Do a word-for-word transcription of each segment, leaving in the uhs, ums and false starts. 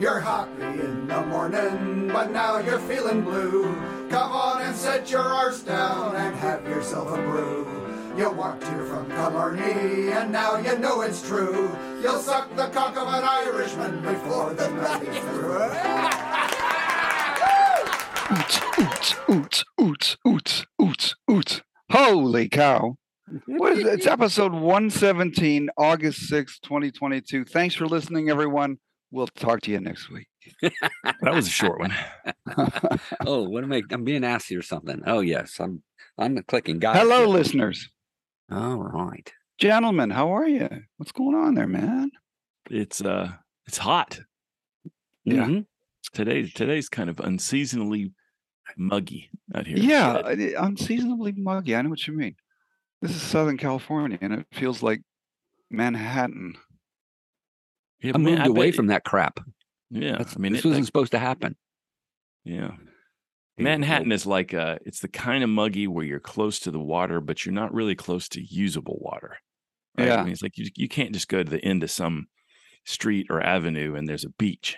You're hungry in the morning, but now you're feeling blue. Come on and set your arse down and have yourself a brew. You walked here from Killarney, and now you know it's true. You'll suck the cock of an Irishman before the night is through. Oot, oot, oot, oot, oot, oot. Holy cow. What is it? It's episode one seventeen, August sixth, twenty twenty-two. Thanks for listening, everyone. We'll talk to you next week. That was a short one. Oh, what am I? I'm being assy or something. Oh, yes. I'm I'm clicking. Got Hello, it. Listeners. All right. Gentlemen, how are you? What's going on there, man? It's uh it's hot. Yeah. Mm-hmm. Today today's kind of unseasonably muggy out here. Yeah, unseasonably muggy. I know what you mean. This is Southern California, and it feels like Manhattan. Yeah, I moved I away bet, from that crap. Yeah, That's, I mean, this it, wasn't like, supposed to happen. Yeah, Manhattan is like uh, it's the kind of muggy where you're close to the water, but you're not really close to usable water. Right? Yeah, I mean, it's like you you can't just go to the end of some street or avenue and there's a beach.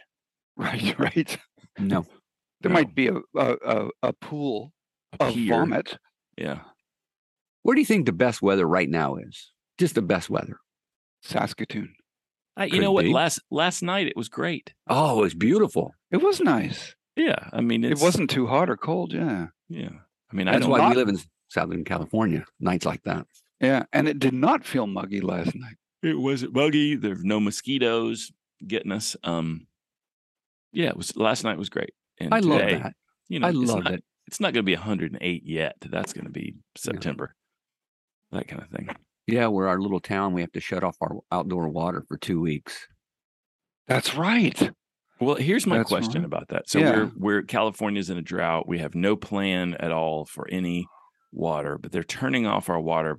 Right, right. No, there no. might be a a, a pool a of pier. Vomit. Yeah. Where do you think the best weather right now is? Just the best weather, Saskatoon. I, you Could know what? Be. Last last night it was great. Oh, it was beautiful. It was nice. Yeah, I mean, it's, it wasn't too hot or cold. Yeah, yeah. I mean, that's I don't why not... we live in Southern California. Nights like that. Yeah, and it did not feel muggy last night. It wasn't muggy. There's no mosquitoes getting us. Um, yeah, it was last night was great. And I today, love that. You know, I love it. It's not going to be one hundred eight yet. That's going to be September. Yeah. That kind of thing. Yeah, we're our little town. We have to shut off our outdoor water for two weeks. That's right. Well, here's my That's question right. about that. So yeah. we're we're California's in a drought. We have no plan at all for any water, but they're turning off our water.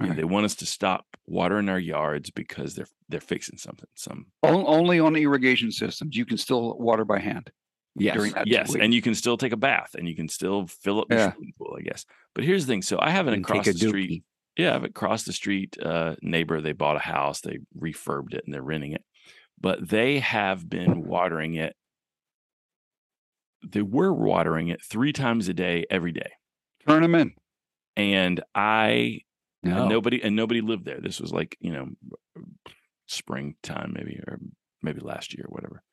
You know, right. They want us to stop watering our yards because they're they're fixing something. Some only on irrigation systems. You can still water by hand. Yes. During that yes, and you can still take a bath, and you can still fill up the yeah. swimming pool, I guess. But here's the thing. So I haven't across the street. Yeah, I've across the street uh, neighbor, they bought a house, they refurbed it, and they're renting it. But they have been watering it. They were watering it three times a day, every day. Turn them in. And I, no. and nobody, and nobody lived there. This was like, you know, springtime maybe, or maybe last year, whatever.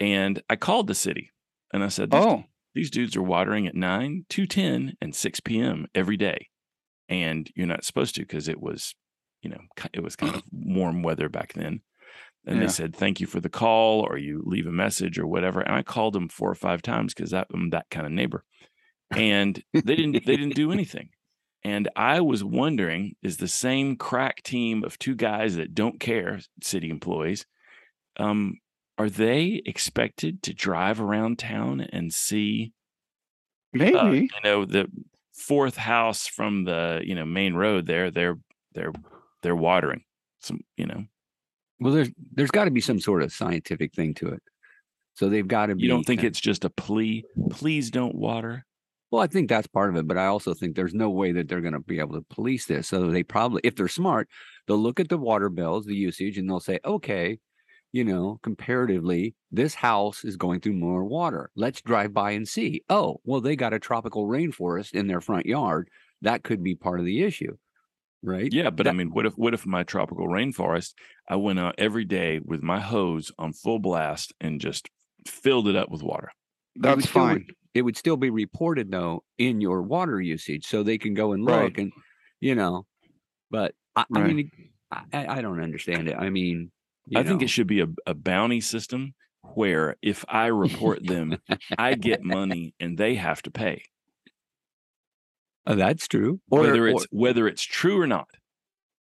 And I called the city, and I said, these, oh, these dudes are watering at nine, two, ten, and six p.m. every day. And you're not supposed to because it was, you know, it was kind of warm weather back then. And yeah. they said, thank you for the call, or you leave a message or whatever. And I called them four or five times because I'm that kind of neighbor. And they didn't they didn't do anything. And I was wondering, is the same crack team of two guys that don't care, city employees, um, are they expected to drive around town and see? Maybe. Uh, you know, the... fourth house from the you know main road there they're they're they're watering some you know well there's there's got to be some sort of scientific thing to it, so they've got to be. You don't think uh, it's just a plea, please don't water? Well, I think that's part of it, but I also think there's no way that they're going to be able to police this, so they probably, if they're smart, they'll look at the water bills, the usage, and they'll say, okay, you know, comparatively, this house is going through more water. Let's drive by and see. Oh, well, they got a tropical rainforest in their front yard. That could be part of the issue, right? Yeah, but that- I mean, what if what if my tropical rainforest, I went out every day with my hose on full blast and just filled it up with water? That's fine. Re- it would still be reported, though, in your water usage, so they can go and look right. and, you know. But, I, right. I mean, I, I don't understand it. I mean... You I know. think it should be a, a bounty system where if I report them, I get money and they have to pay. Oh, that's true. Or, whether it's or, whether it's true or not.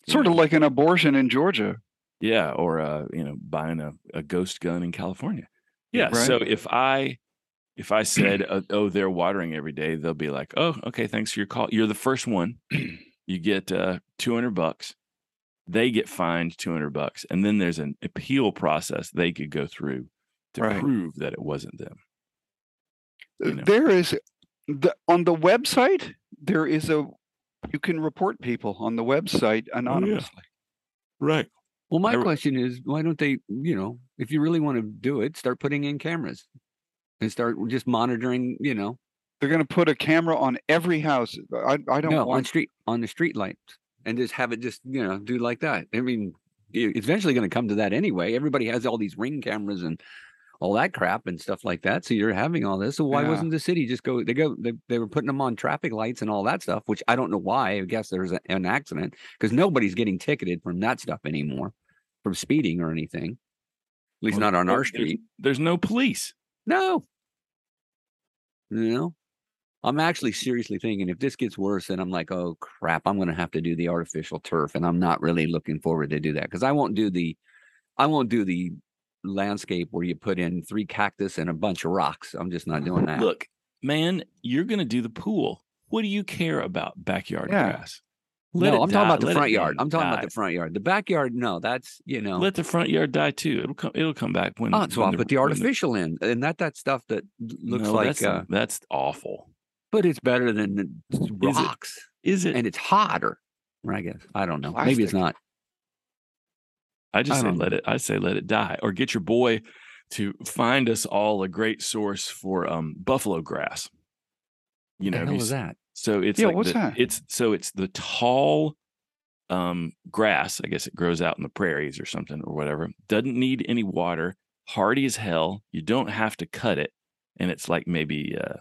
Sort of know. like an abortion in Georgia. Yeah, or uh, you know, buying a, a ghost gun in California. Yeah. Right. So if I if I said, uh, oh, they're watering every day, they'll be like, oh, okay, thanks for your call. You're the first one. You get uh, two hundred bucks. They get fined two hundred bucks, and then there's an appeal process they could go through to right. prove that it wasn't them. You know? There is the, on the website, there is a, you can report people on the website anonymously. Oh, yeah. Right. Well, I my re- question is, why don't they, you know, if you really want to do it, start putting in cameras and start just monitoring, you know, They're going to put a camera on every house. I, I don't no, want on street on the street lights and just have it just, you know, do like that. I mean, it's eventually going to come to that anyway. Everybody has all these Ring cameras and all that crap and stuff like that. So you're having all this. So why yeah. wasn't the city just go, they go, they, they were putting them on traffic lights and all that stuff, which I don't know why. I guess there's a, an accident because nobody's getting ticketed from that stuff anymore, from speeding or anything. At least well, not on our street. There's, there's no police. No. You know? I'm actually seriously thinking if this gets worse, then I'm like, oh, crap, I'm going to have to do the artificial turf. And I'm not really looking forward to do that because I won't do the I won't do the landscape where you put in three cactus and a bunch of rocks. I'm just not doing that. Look, man, you're going to do the pool. What do you care about backyard yeah. grass? Let no, I'm die. talking about the Let front yard. I'm talking die. about the front yard. The backyard, no, that's, you know. Let the front yard die, too. It'll come It'll come back when. Oh, so I'll put the artificial the, in. And that, that stuff that looks no, like. That's, uh, that's awful. But it's better than the rocks. Is it? Is it? And it's hotter. I guess. I don't know. Plastic. Maybe it's not. I just I say let know. it. I say let it die. Or get your boy to find us all a great source for um, buffalo grass. You know, what is that? So it's yeah, like what's the, that? It's so it's the tall um, grass. I guess it grows out in the prairies or something or whatever. Doesn't need any water. Hardy as hell. You don't have to cut it. And it's like maybe. Uh,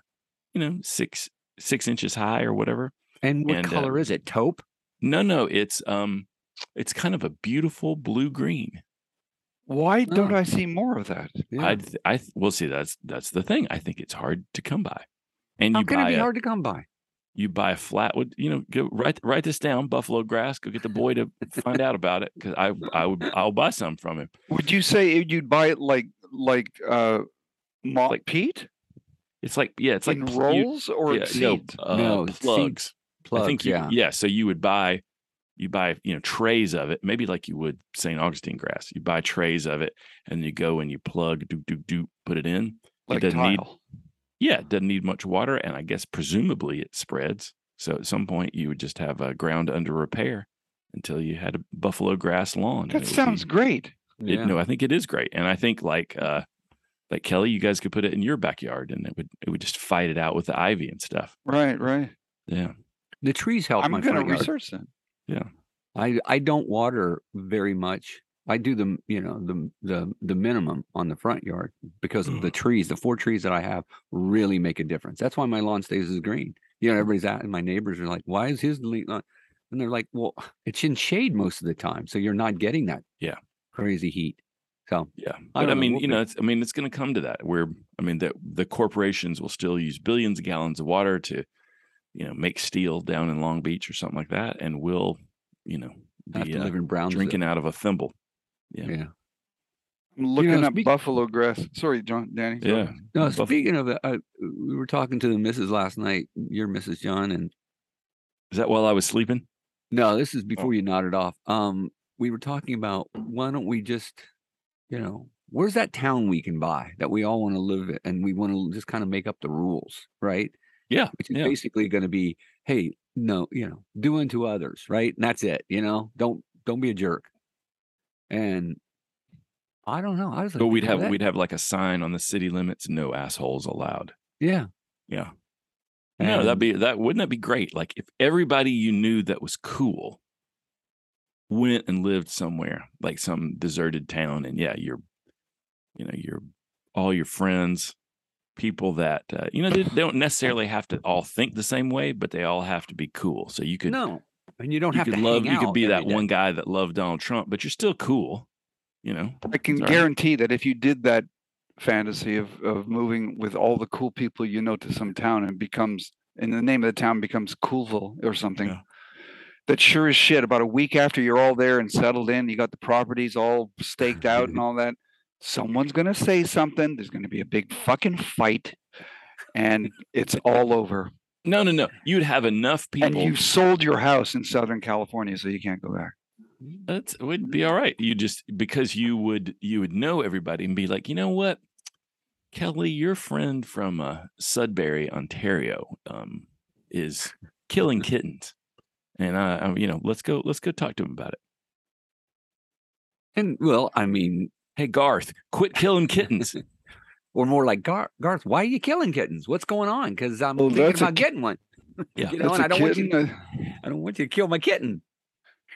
You know, six six inches high or whatever. And what and, color uh, is it? Taupe? No, no, it's um, it's kind of a beautiful blue green. Why don't oh. I see more of that? Yeah. I I well see that's that's the thing. I think it's hard to come by. And how you can buy it be a, hard to come by? You buy a flat. Would you know? Go, write write this down. Buffalo grass. Go get the boy to find out about it because I I would I'll buy some from him. Would you say you'd buy it like like uh, Mont like Pete? It's like, yeah, it's like, like rolls you, or yeah, seeds? No, uh, no plugs. Seeds, plugs. I think, you, yeah. yeah. So you would buy, you buy, you know, trays of it, maybe like you would Saint Augustine grass. You buy trays of it and you go and you plug, do, do, do, put it in. Like it doesn't tile. Need, yeah, it doesn't need much water. And I guess presumably it spreads. So at some point you would just have a ground under repair until you had a buffalo grass lawn. That sounds be, great. It, yeah. No, I think it is great. And I think like, uh, Like Kelly, you guys could put it in your backyard, and it would it would just fight it out with the ivy and stuff. Right, right. Yeah, the trees help. I'm my gonna research that. Yeah, I I don't water very much. I do the you know the the the minimum on the front yard because of the trees. The four trees that I have really make a difference. That's why my lawn stays as green. You know, everybody's out, and my neighbors are like, "Why is his lawn?" And they're like, "Well, it's in shade most of the time, so you're not getting that yeah crazy heat." So yeah, I but I mean, know. you know, it's, I mean, it's going to come to that where, I mean, that the corporations will still use billions of gallons of water to, you know, make steel down in Long Beach or something like that, and we'll, you know, be uh, drinking out of a thimble. Yeah, yeah. I'm looking you know, up speak- buffalo grass. Sorry, John, Danny. Sorry. Yeah. No, Buff- speaking of that, I, we were talking to the missus last night. Your missus, John, and is that while I was sleeping? No, this is before oh. you nodded off. Um, we were talking about why don't we just You know, where's that town we can buy that we all want to live in and we want to just kind of make up the rules, right? Yeah. Which is yeah. basically going to be, hey, no, you know, do unto others, right? And that's it, you know, don't don't be a jerk. And I don't know. I was like, but we'd have that? we'd have like a sign on the city limits, no assholes allowed. Yeah. Yeah. And no, that'd be that wouldn't that be great? Like if everybody you knew that was cool went and lived somewhere like some deserted town, and yeah, you're, you know, you're all your friends, people that uh, you know they, they don't necessarily have to all think the same way, but they all have to be cool. So you could no, and you don't you have to love. You could be that day. one guy that loved Donald Trump, but you're still cool. You know, I can Sorry. guarantee that if you did that fantasy of of moving with all the cool people you know to some town and becomes, and the name of the town becomes Coolville or something. Yeah. That sure as shit, about a week after you're all there and settled in, you got the properties all staked out and all that, someone's going to say something. There's going to be a big fucking fight, and it's all over. No, no, no. You'd have enough people. And you've sold your house in Southern California, so you can't go back. That would be all right. You just, because you would, you would know everybody and be like, you know what, Kelly, your friend from uh, Sudbury, Ontario, um, is killing kittens. And, uh, you know, let's go, let's go talk to him about it. And, well, I mean, hey, Garth, quit killing kittens. Or more like, Gar- Garth, why are you killing kittens? What's going on? Because I'm well, thinking about a, getting one. Yeah, you know, and I don't kitten. want you to, I don't want you to kill my kitten.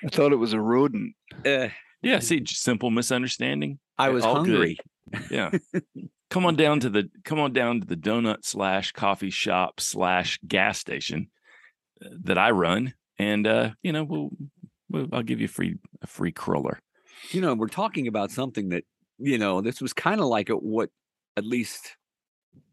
I thought it was a rodent. Uh, yeah, see, simple misunderstanding. I was All hungry. Good. Yeah. Come on down to the come on down to the donut slash coffee shop slash gas station that I run, and uh, you know, we'll, we'll I'll give you a free a free cruller. You know, we're talking about something that, you know, this was kind of like a, what at least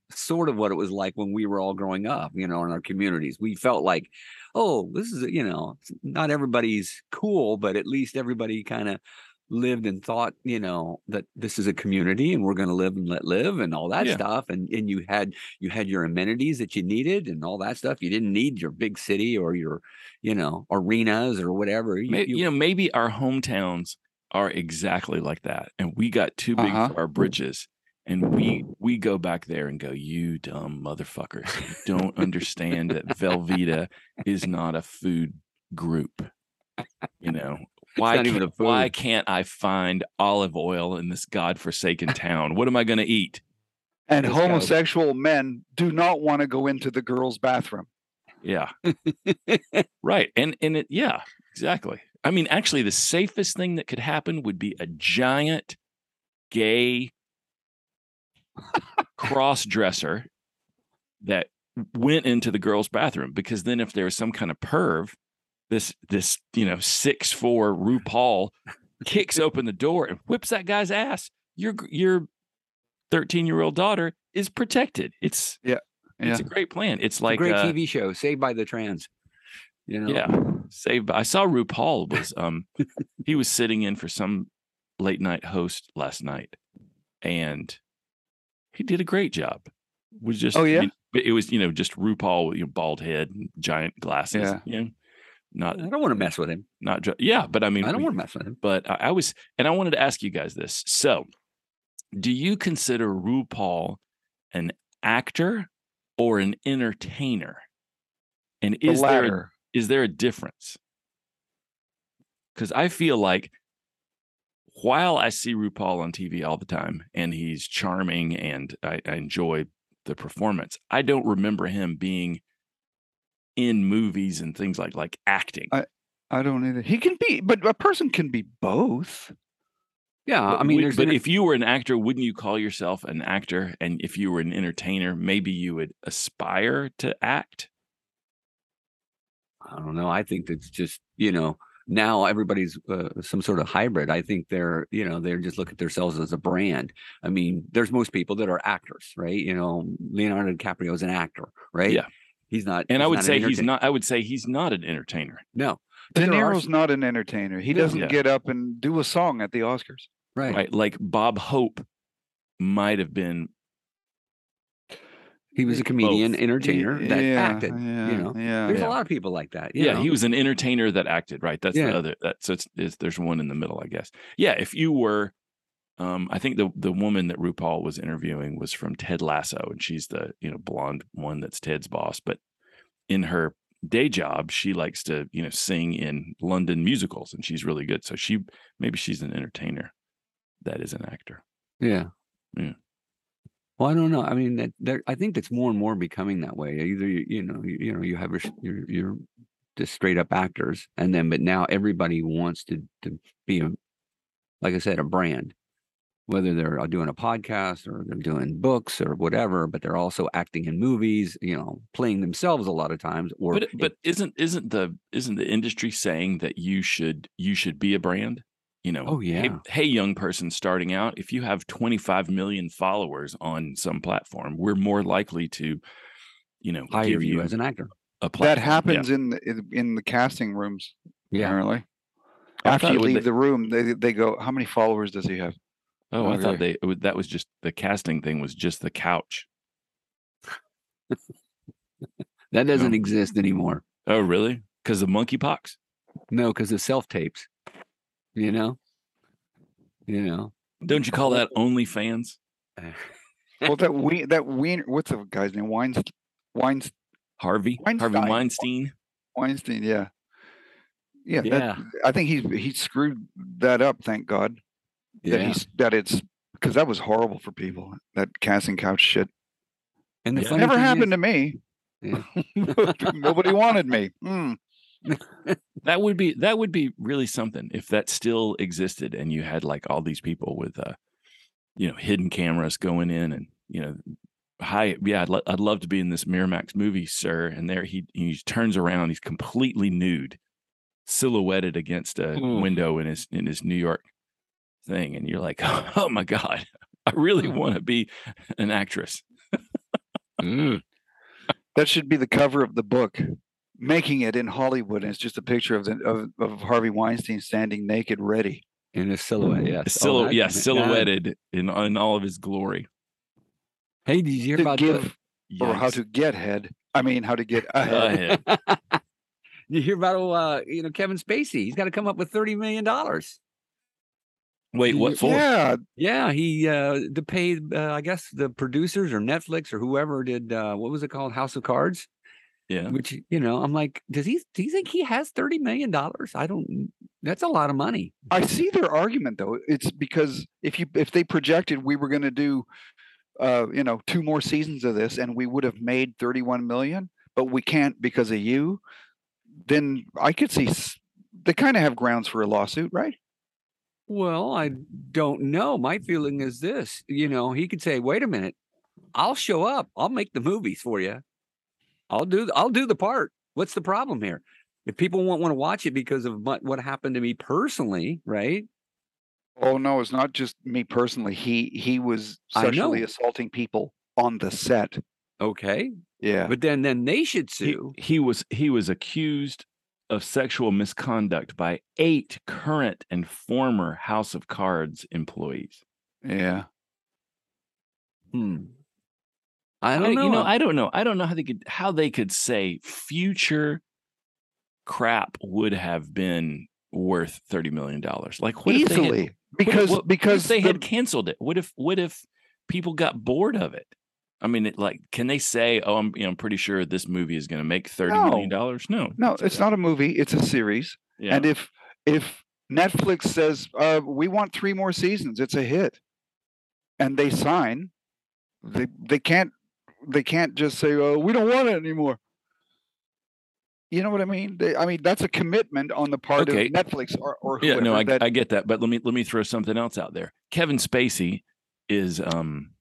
sort of what it was like when we were all growing up, you know, in our communities. We felt like, oh, this is, you know, not everybody's cool, but at least everybody kind of lived and thought, you know, that this is a community and we're going to live and let live and all that yeah. stuff. And and you had you had your amenities that you needed and all that stuff. You didn't need your big city or your, you know, arenas or whatever. You, maybe, you, you know, maybe our hometowns are exactly like that. And we got too big uh-huh. for our britches. And we we go back there and go, you dumb motherfuckers. You don't understand that Velveeta is not a food group. You know, why can't, why can't I find olive oil in this godforsaken town? What am I going to eat? And this homosexual guy. Men do not want to go into the girls' bathroom. Yeah. Right. And and it yeah, exactly. I mean, actually, the safest thing that could happen would be a giant gay cross-dresser that went into the girls' bathroom, because then if there was some kind of perv, this this you know six four RuPaul kicks open the door and whips that guy's ass, your your thirteen year old daughter is protected. It's yeah, yeah. It's a great plan. It's like it's a great uh, T V show, Saved by the Trans. You know, yeah, Saved by. I saw RuPaul was um he was sitting in for some late night host last night, and he did a great job. Was just oh yeah, it, it was you know just RuPaul with your bald head, and giant glasses. Yeah, you know, not. I don't want to mess with him. Not yeah, but I mean, I don't we, want to mess with him. But I, I was, and I wanted to ask you guys this. So, do you consider RuPaul an actor or an entertainer? And the is latter. there a, is there a difference? Because I feel like, while I see RuPaul on T V all the time and he's charming and I, I enjoy the performance, I don't remember him being in movies and things like like acting. I, I don't either. He can be, but a person can be both. Yeah, but, I mean, would, but inter- if you were an actor, wouldn't you call yourself an actor? And if you were an entertainer, maybe you would aspire to act. I don't know. I think that's just, you know. Now everybody's uh, some sort of hybrid. I think they're, you know, they're just look at themselves as a brand. I mean, there's most people that are actors, right? You know, Leonardo DiCaprio is an actor, right? Yeah, he's not. And he's I would say he's not. I would say he's not an entertainer. No, De Niro's are... not an entertainer. He doesn't yeah. get up and do a song at the Oscars, right? Right. Like Bob Hope might have been. He was a comedian, both. entertainer that yeah, acted. Yeah, you know, yeah, there's yeah. a lot of people like that. You yeah, know? He was an entertainer that acted. Right, that's yeah. the other. That, so it's, it's there's one in the middle, I guess. Yeah, if you were, um, I think the the woman that RuPaul was interviewing was from Ted Lasso, and she's the you know blonde one that's Ted's boss. But in her day job, she likes to you know sing in London musicals, and she's really good. So she maybe she's an entertainer that is an actor. Yeah. Yeah. Well, I don't know. I mean, that there, I think that's more and more becoming that way. Either you, you know, you, you know, you have your, your your just straight up actors, and then but now everybody wants to to be a, like I said, a brand. Whether they're doing a podcast or they're doing books or whatever, but they're also acting in movies. You know, playing themselves a lot of times. Or but but isn't isn't the isn't the industry saying that you should you should be a brand? You know, oh, yeah. hey, hey, young person starting out, if you have twenty-five million followers on some platform, we're more likely to, you know, hire give you, you as an actor. A that happens yeah. in, the, in the casting rooms, yeah. apparently. I After you leave they, the room, they they go, how many followers does he have? Oh, okay. I thought they that was just the casting thing was just the couch. That doesn't no. exist anymore. Oh, really? Because of monkeypox? No, because of self-tapes. You know, you know. Don't you call that OnlyFans? Well, that we that we what's the guy's name? Weinstein, Weinstein, Harvey, Weinstein. Harvey Weinstein, Weinstein. Yeah, yeah. yeah. That, I think he's he screwed that up. Thank God. yeah. that, he's, that it's because that was horrible for people, that casting couch shit. And the yeah. funny never thing happened is, to me. Yeah. Nobody wanted me. Mm. That would be that would be really something if that still existed and you had like all these people with uh, you know, hidden cameras going in and, you know, hi, yeah, I'd, lo- I'd love to be in this Miramax movie, sir. And there he he turns around, he's completely nude, silhouetted against a mm. window in his in his New York thing, and you're like, oh, oh my God, I really want to be an actress. mm. That should be the cover of the book. Making It in Hollywood, and it's just a picture of the of, of Harvey Weinstein standing naked, ready in a silhouette. Yes, Silhou- oh, yeah, silhouetted God. in in all of his glory. Hey, did you hear to about give, the or how to get head? I mean, how to get ahead? Uh, you hear about oh, uh, you know, Kevin Spacey? He's got to come up with thirty million dollars. Wait, what for? Yeah, yeah, he uh, to pay, uh, I guess, the producers or Netflix or whoever did uh, what was it called, House of Cards? Yeah, which, you know, I'm like, does he? Do you think he has thirty million dollars? I don't. That's a lot of money. I see their argument though. It's because if you if they projected we were going to do, uh, you know, two more seasons of this and we would have made thirty-one million, but we can't because of you. Then I could see they kind of have grounds for a lawsuit, right? Well, I don't know. My feeling is this: you know, he could say, "Wait a minute, I'll show up. I'll make the movies for you." I'll do I'll do the part. What's the problem here? If people won't want to watch it because of what, what happened to me personally, right? Oh no, it's not just me personally. He he was sexually assaulting people on the set. Okay. Yeah. But then then they should sue. He, he was he was accused of sexual misconduct by eight current and former House of Cards employees. Yeah. Hmm. I don't I, know. You know. I don't know. I don't know how they could how they could say future crap would have been worth thirty million dollars. Like what easily if they had, because what, what, because if they the, had canceled it. What if what if people got bored of it? I mean, it, like, can they say, oh, I'm you know, I'm pretty sure this movie is going to make thirty no, million dollars? No, no, it's okay. Not a movie. It's a series. Yeah. And if if Netflix says uh, we want three more seasons, it's a hit, and they sign, they they can't. They can't just say, "Oh, we don't want it anymore." You know what I mean? They, I mean that's a commitment on the part okay. of Netflix or, or whoever. Yeah, no, I, that... I get that, but let me let me throw something else out there. Kevin Spacey is, um,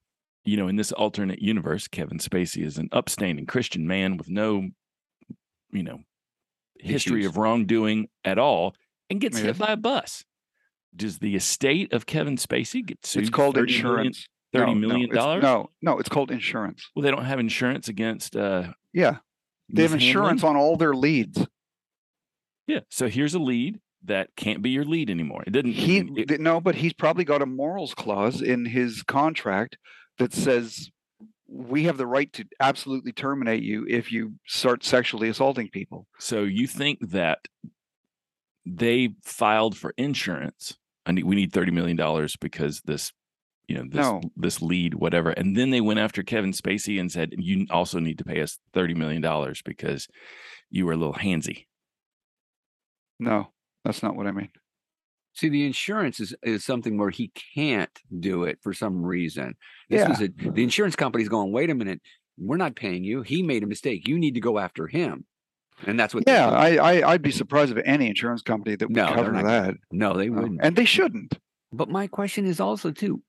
you know, in this alternate universe, Kevin Spacey is an upstanding Christian man with no, you know, history issues. Of wrongdoing at all, and gets yes. hit by a bus. Does the estate of Kevin Spacey get sued? It's called insurance. Million? Thirty no, million dollars? No, no, it's called insurance. Well, they don't have insurance against. Uh, yeah, they have insurance on all their leads. Yeah, so here's a lead that can't be your lead anymore. It didn't. He it, no, but he's probably got a morals clause in his contract that says we have the right to absolutely terminate you if you start sexually assaulting people. So you think that they filed for insurance? I need. We need thirty million dollars because this. You know, this no. this lead, whatever. And then they went after Kevin Spacey and said, you also need to pay us thirty million dollars because you were a little handsy. No, that's not what I mean. See, the insurance is, is something where he can't do it for some reason. This yeah. is a, the insurance company's going, wait a minute, we're not paying you. He made a mistake. You need to go after him. And that's what. Yeah, I, I, I'd be surprised if any insurance company that would no, cover not, that. No, they wouldn't. And they shouldn't. But my question is also, too,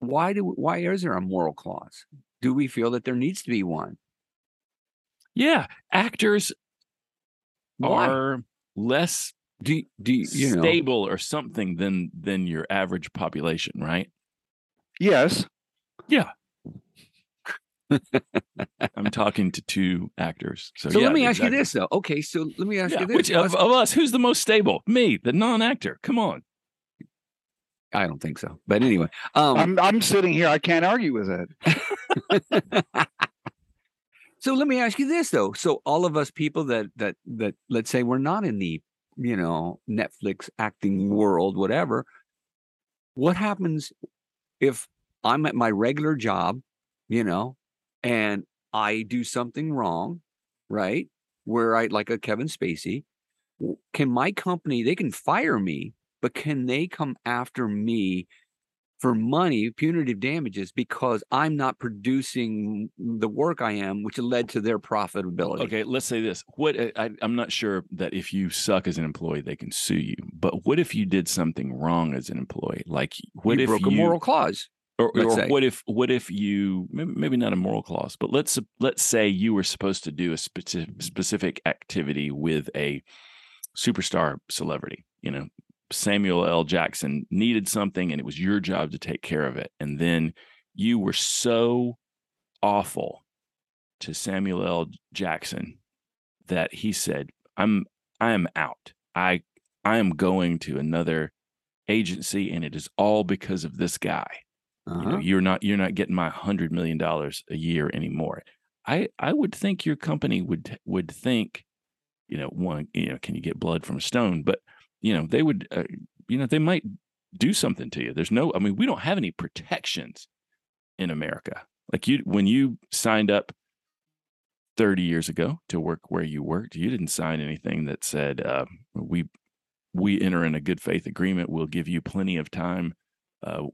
Why do why is there a moral clause? Do we feel that there needs to be one? Yeah, actors why? are less do, do, you stable know. or something than than your average population, right? Yes. Yeah. I'm talking to two actors. So, so yeah, let me ask exactly. you this though. Okay, so let me ask yeah, you this. Which of, of us who's the most stable? Me, the non-actor. Come on. I don't think so. But anyway, um, I'm, I'm sitting here. I can't argue with it. So let me ask you this, though. So all of us people that that that let's say we're not in the, you know, Netflix acting world, whatever. What happens if I'm at my regular job, you know, and I do something wrong, right? Where I like a Kevin Spacey, can my company, they can fire me. but can they come after me for money, punitive damages, because I'm not producing the work I am, which led to their profitability? Okay, let's say this. What I, I'm not sure that if you suck as an employee, they can sue you. But what if you did something wrong as an employee? Like what you if broke you, a moral clause? Or, or what if what if you maybe, maybe not a moral clause, but let's let's say you were supposed to do a specific, specific activity with a superstar celebrity, you know. Samuel L. Jackson needed something and it was your job to take care of it. And then you were so awful to Samuel L. Jackson that he said, I'm, I am out. I, I am going to another agency and it is all because of this guy. Uh-huh. You know, you're not, you're not getting my hundred million dollars a year anymore. I, I would think your company would, would think, you know, one, you know, can you get blood from a stone? But you know, they would, uh, you know, they might do something to you. There's no, I mean, we don't have any protections in America. Like you, when you signed up thirty years ago to work where you worked, you didn't sign anything that said, uh, we, we enter in a good faith agreement. We'll give you plenty of time. Uh,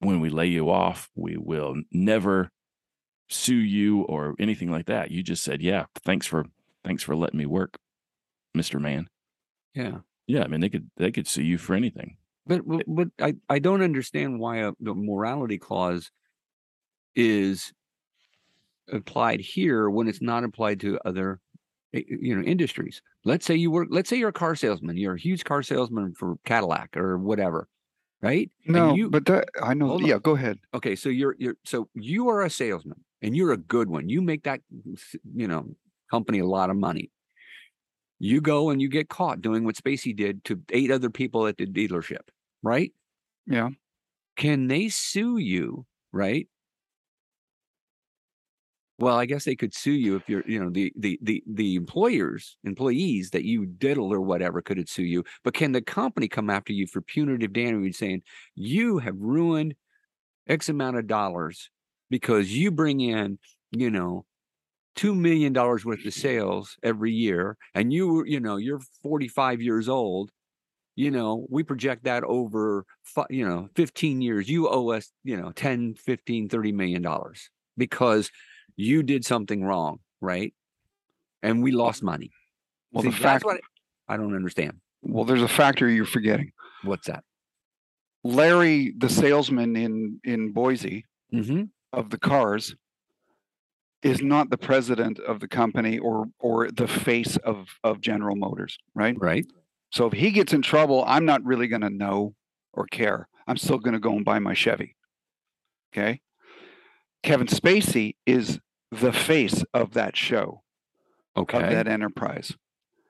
when we lay you off, we will never sue you or anything like that. You just said, yeah, thanks for, thanks for letting me work, Mister Man. Yeah. Yeah, I mean, they could they could sue you for anything. But but I, I don't understand why a, the morality clause is applied here when it's not applied to other, you know, industries. Let's say you work. Let's say you're a car salesman. You're a huge car salesman for Cadillac or whatever, right? No, you, but that, I know. Yeah, on. Go ahead. Okay, so you're you're so you are a salesman and you're a good one. You make that, you know, company a lot of money. You go and you get caught doing what Spacey did to eight other people at the dealership, right? Yeah. Can they sue you, right? Well, I guess they could sue you if you're, you know, the the the the employers, employees that you diddle or whatever could it sue you. But can the company come after you for punitive damage saying you have ruined X amount of dollars because you bring in, you know, two million dollars worth of sales every year, and you, you know, you're forty-five years old, you know, we project that over, you know, fifteen years, you owe us, you know, ten, fifteen, thirty million dollars because you did something wrong, right? And we lost money. Well, See, the fact that's what I, I don't understand. Well, there's a factor you're forgetting. What's that? Larry, the salesman in, in Boise mm-hmm. of the cars, is not the president of the company or or the face of, of General Motors, right? Right. So if he gets in trouble, I'm not really going to know or care. I'm still going to go and buy my Chevy, okay? Kevin Spacey is the face of that show, okay, of that enterprise.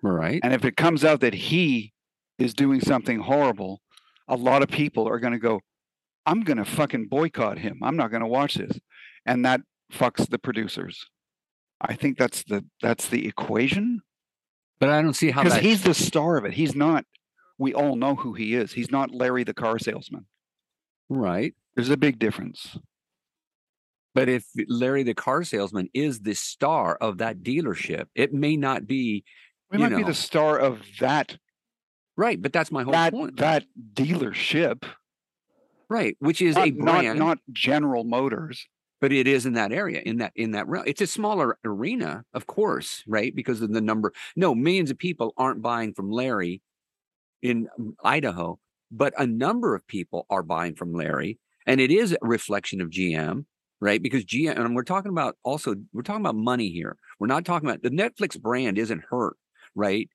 Right. And if it comes out that he is doing something horrible, a lot of people are going to go, I'm going to fucking boycott him. I'm not going to watch this. And that fucks the producers. I think that's the that's the equation. But I don't see how, because he's the star of it. He's not. We all know who he is. He's not Larry the car salesman. Right. There's a big difference. But if Larry the car salesman is the star of that dealership, it may not be. It might know, be the star of that. Right, but that's my whole that, point. That dealership. Right, which is not, a brand, not, not General Motors. But it is in that area, in that in that realm. It's a smaller arena, of course, right? Because of the number. No, millions of people aren't buying from Larry in Idaho, but a number of people are buying from Larry, and it is a reflection of G M, right? Because G M, and we're talking about also, we're talking about money here. We're not talking about the Netflix brand isn't hurt, right?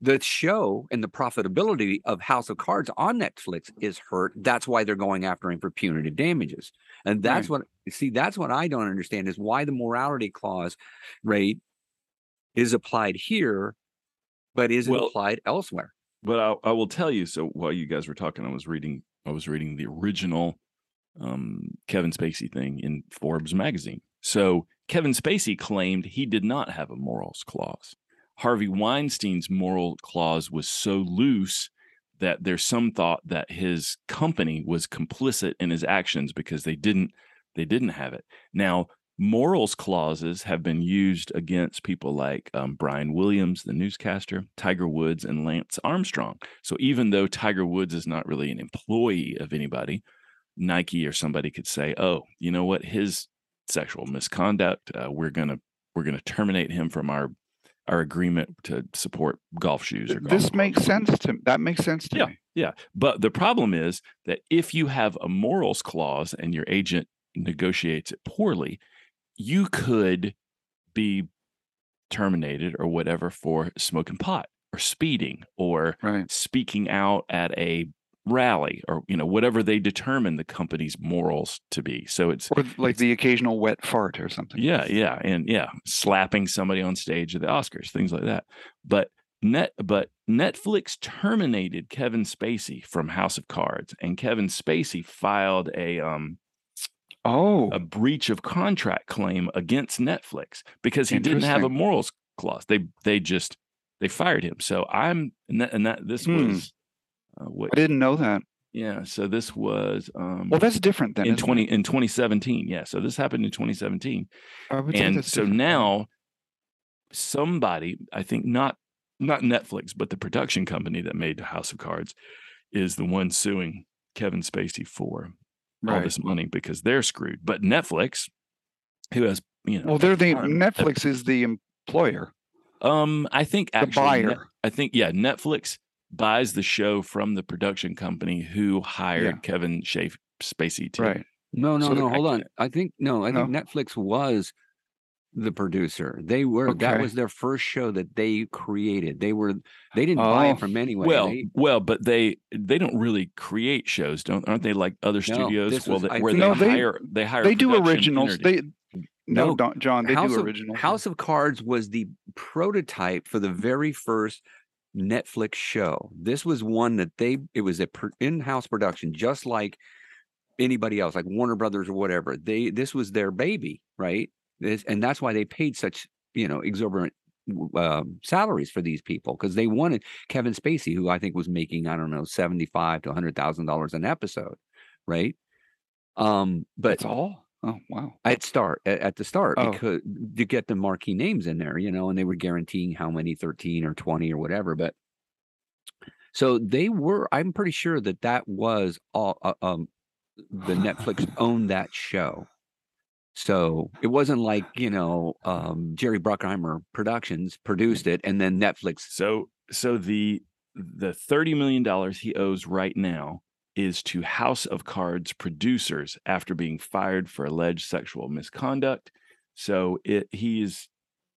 The show and the profitability of House of Cards on Netflix is hurt. That's why they're going after him for punitive damages. And that's right. what, see, that's what I don't understand is why the morality clause, right, is applied here, but isn't well, applied elsewhere. But I, I will tell you, so while you guys were talking, I was reading, I was reading the original um, Kevin Spacey thing in Forbes magazine. So Kevin Spacey claimed he did not have a morals clause. Harvey Weinstein's moral clause was so loose that there's some thought that his company was complicit in his actions because they didn't they didn't have it. Now, morals clauses have been used against people like um, Brian Williams, the newscaster, Tiger Woods, and Lance Armstrong. So even though Tiger Woods is not really an employee of anybody, Nike or somebody could say, oh, you know what, his sexual misconduct, uh, we're going to we're going to terminate him from our our agreement to support golf shoes. Or golf this makes sense to me. That makes sense to yeah, me. Yeah. But the problem is that if you have a morals clause and your agent negotiates it poorly, you could be terminated or whatever for smoking pot or speeding or right. speaking out at a rally or, you know, whatever they determine the company's morals to be. So it's or like it's, the occasional wet fart or something. Yeah. Yeah. And yeah. slapping somebody on stage at the Oscars, things like that. But net, but Netflix terminated Kevin Spacey from House of Cards, and Kevin Spacey filed a, um, Oh, a breach of contract claim against Netflix because he didn't have a morals clause. They they just they fired him. So I'm and that, and that this hmm. was uh, what, I didn't know that. Yeah. So this was um, well, that's different than in twenty it? in twenty seventeen. Yeah. So this happened in twenty seventeen, and so different. Now somebody, I think not not Netflix, but the production company that made House of Cards, is the one suing Kevin Spacey for. Right. All this money because they're screwed. But Netflix, who has, you know, well, they're the um, Netflix is the employer. Um, I think the actually, buyer. Net, I think yeah, Netflix buys the show from the production company who hired yeah. Kevin Shafe, Spacey. To, right? No, no, so no. I, hold on. I think no. I no? think Netflix was the producer. They were okay. that was their first show that they created. They were they didn't oh. buy it from anyone. Well, they, well, but they they don't really create shows, don't aren't they? Like other studios, no, well, was, they, where think, they, no, hire, they, they hire they do originals. They no, no John, they House do originals. Of, House of Cards was the prototype for the very first Netflix show. This was one that they it was a in-house production, just like anybody else, like Warner Brothers or whatever. They this was their baby, right? This, and that's why they paid such, you know, exorbitant uh, salaries for these people, because they wanted Kevin Spacey, who I think was making, I don't know, seventy-five to one hundred thousand dollars an episode. Right. Um, but that's all. Oh, wow. At start at, at the start, oh. because you get the marquee names in there, you know, and they were guaranteeing how many thirteen or twenty or whatever. But so they were I'm pretty sure that that was all uh, um, the Netflix owned that show. So it wasn't like, you know, um, Jerry Bruckheimer Productions produced it and then Netflix. So so the the thirty million dollars he owes right now is to House of Cards producers after being fired for alleged sexual misconduct. So it he is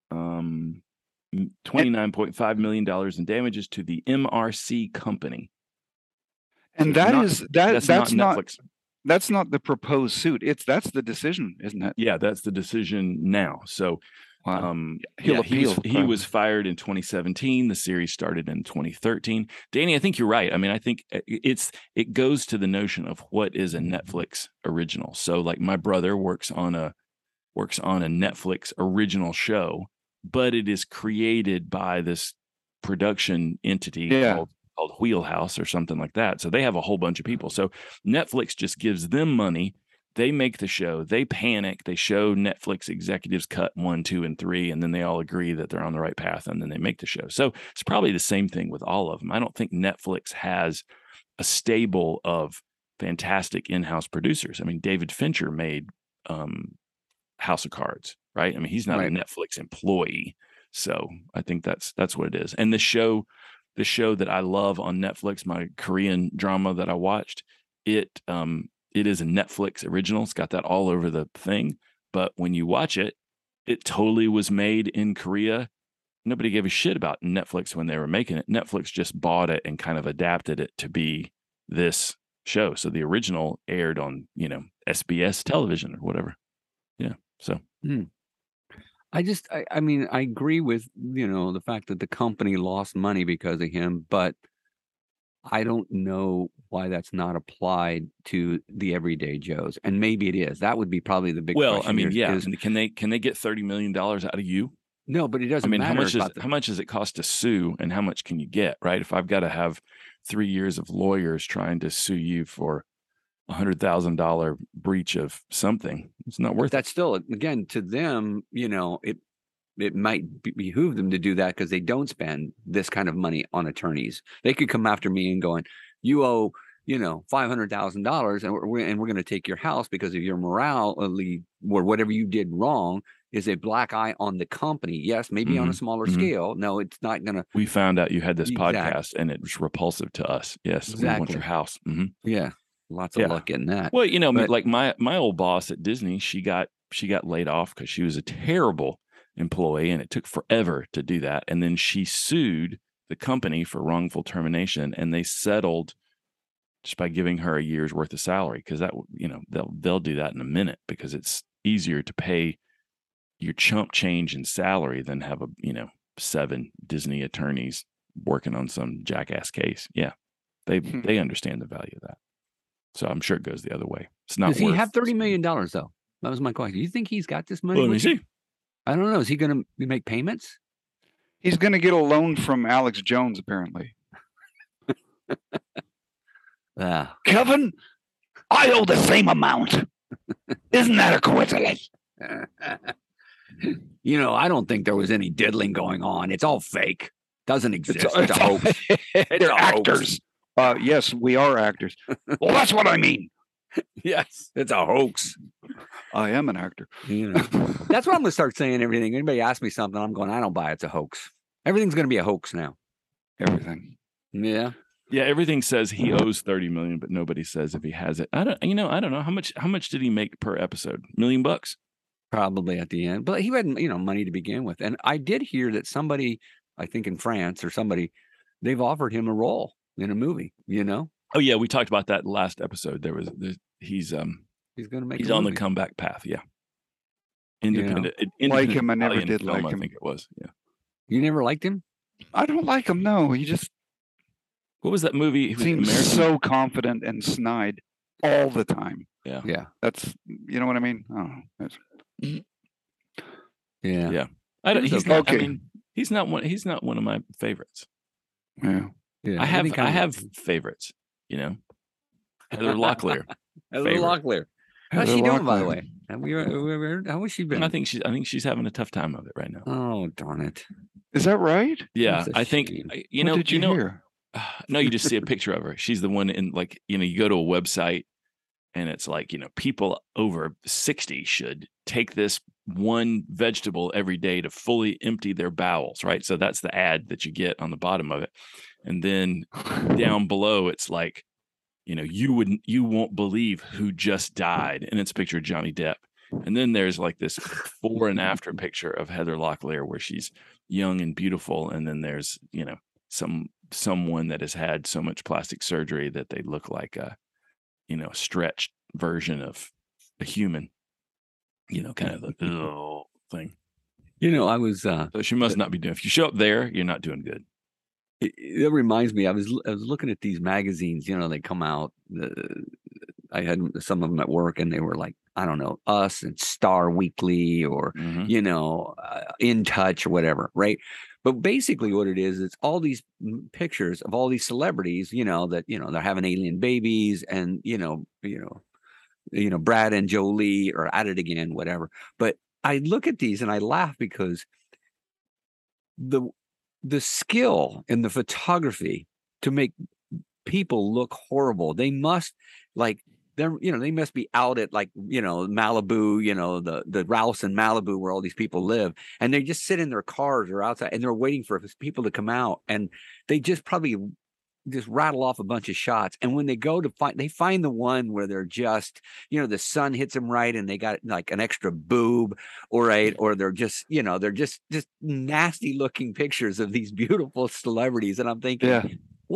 um, twenty-nine point five million dollars in damages to the M R C company. And that not, is that that's, that's not Netflix. Not... That's not the proposed suit. It's that's the decision, isn't it? Yeah, that's the decision now. So wow. um, He'll yeah, appeal. He was, he was fired in twenty seventeen. The series started in twenty thirteen. Danny, I think you're right. I mean, I think it's it goes to the notion of what is a Netflix original. So like my brother works on a works on a Netflix original show, but it is created by this production entity yeah. called called Wheelhouse or something like that. So they have a whole bunch of people. So Netflix just gives them money. They make the show. They panic. They show Netflix executives cut one, two, and three, and then they all agree that they're on the right path, and then they make the show. So it's probably the same thing with all of them. I don't think Netflix has a stable of fantastic in-house producers. I mean, David Fincher made um, House of Cards, right? I mean, he's not right. a Netflix employee. So I think that's that's what it is. And the show... The show that I love on Netflix, my Korean drama that I watched, it um it is a Netflix original. It's got that all over the thing. But when you watch it, it totally was made in Korea. Nobody gave a shit about Netflix when they were making it. Netflix just bought it and kind of adapted it to be this show. So the original aired on, you know, S B S television or whatever. Yeah. So. Mm. I just, I, I mean, I agree with, you know, the fact that the company lost money because of him, but I don't know why that's not applied to the everyday Joes. And maybe it is. That would be probably the big well, question. Well, I mean, yeah. Is, can they can they get thirty million dollars out of you? No, but it doesn't matter. I mean, matter how, much is, the... how much does it cost to sue and how much can you get, right? If I've got to have three years of lawyers trying to sue you for one hundred thousand dollars breach of something. It's not worth it. That's still, again, to them, you know, it it might be, behoove them to do that because they don't spend this kind of money on attorneys. They could come after me and going, you owe, you know, five hundred thousand dollars and we're, and we're going to take your house because of your morality or whatever you did wrong is a black eye on the company. Yes, maybe mm-hmm. on a smaller mm-hmm. scale. No, it's not going to. We found out you had this exactly. podcast and it was repulsive to us. Yes, exactly. We want your house. Mm-hmm. Yeah. Lots of yeah. luck in that. Well, you know, but, like my my old boss at Disney, she got she got laid off because she was a terrible employee, and it took forever to do that. And then she sued the company for wrongful termination, and they settled just by giving her a year's worth of salary because that you know they'll they'll do that in a minute because it's easier to pay your chump change in salary than have a you know seven Disney attorneys working on some jackass case. Yeah, they they understand the value of that. So I'm sure it goes the other way. It's not. Does he have thirty million dollars though? That was my question. Do you think he's got this money? Well, let me see. I don't know. Is he going to make payments? He's going to get a loan from Alex Jones, apparently. uh, Kevin, I owe the same amount. Isn't that a coincidence? You know, I don't think there was any diddling going on. It's all fake. Doesn't exist. It's, it's, it's a hoax. They're actors. Hoax. Uh, yes, we are actors. Well, that's what I mean. Yes, it's a hoax. I am an actor. You know, that's what I'm going to start saying everything. Anybody asks me something, I'm going, I don't buy it. It's a hoax. Everything's going to be a hoax now. Everything. Yeah. Yeah, everything says he owes thirty million dollars, but nobody says if he has it. I don't, you know, I don't know. How much How much did he make per episode? Million bucks? Probably at the end. But he had, you know, money to begin with. And I did hear that somebody, I think in France or somebody, they've offered him a role in a movie, you know? Oh yeah, we talked about that last episode. There was the, he's um he's gonna make he's on movie. The comeback path, yeah. Independent, you know, independent like him, I never Italian did film, like him. I think it was, yeah. You never liked him? I don't like him. No, he just. What was that movie? He seems American? So confident and snide all the time. Yeah, yeah. That's you know what I mean. I don't know. That's... Yeah, yeah. I don't. He's okay. Not, I mean, he's not one. He's not one of my favorites. Yeah. Yeah, I have I, I have favorites, you know. Heather Locklear. Heather Locklear. How's Heather she doing, Locklear. By the way? Have we, have we, how has she been? I think she's I think she's having a tough time of it right now. Oh, darn it. Is that right? Yeah. I think shame. You know, what did you, you know, hear? No, you just see a picture of her. She's the one in like, you know, you go to a website and it's like, you know, people over sixty should take this one vegetable every day to fully empty their bowels, right? So that's the ad that you get on the bottom of it. And then down below, it's like, you know, you wouldn't, you won't believe who just died. And it's a picture of Johnny Depp. And then there's like this before and after picture of Heather Locklear where she's young and beautiful. And then there's, you know, some someone that has had so much plastic surgery that they look like a, you know, stretched version of a human, you know, kind of the little thing. You know, I was. Uh, so she must not be doing. If you show up there, you're not doing good. It, it reminds me, I was I was looking at these magazines, you know, they come out. Uh, I had some of them at work and they were like, I don't know, Us and Star Weekly or, mm-hmm. you know, uh, In Touch or whatever. Right. But basically what it is, it's all these pictures of all these celebrities, you know, that, you know, they're having alien babies and, you know, you know, you know, Brad and Jolie are at it again, whatever. But I look at these and I laugh because the The skill in the photography to make people look horrible. They must like they're you know, they must be out at like, you know, Malibu, you know, the, the Rouse in Malibu where all these people live. And they just sit in their cars or outside and they're waiting for people to come out. And they just probably just rattle off a bunch of shots. And when they go to find, they find the one where they're just, you know, the sun hits them right. And they got like an extra boob or a, or they're just, you know, they're just, just nasty looking pictures of these beautiful celebrities. And I'm thinking, yeah.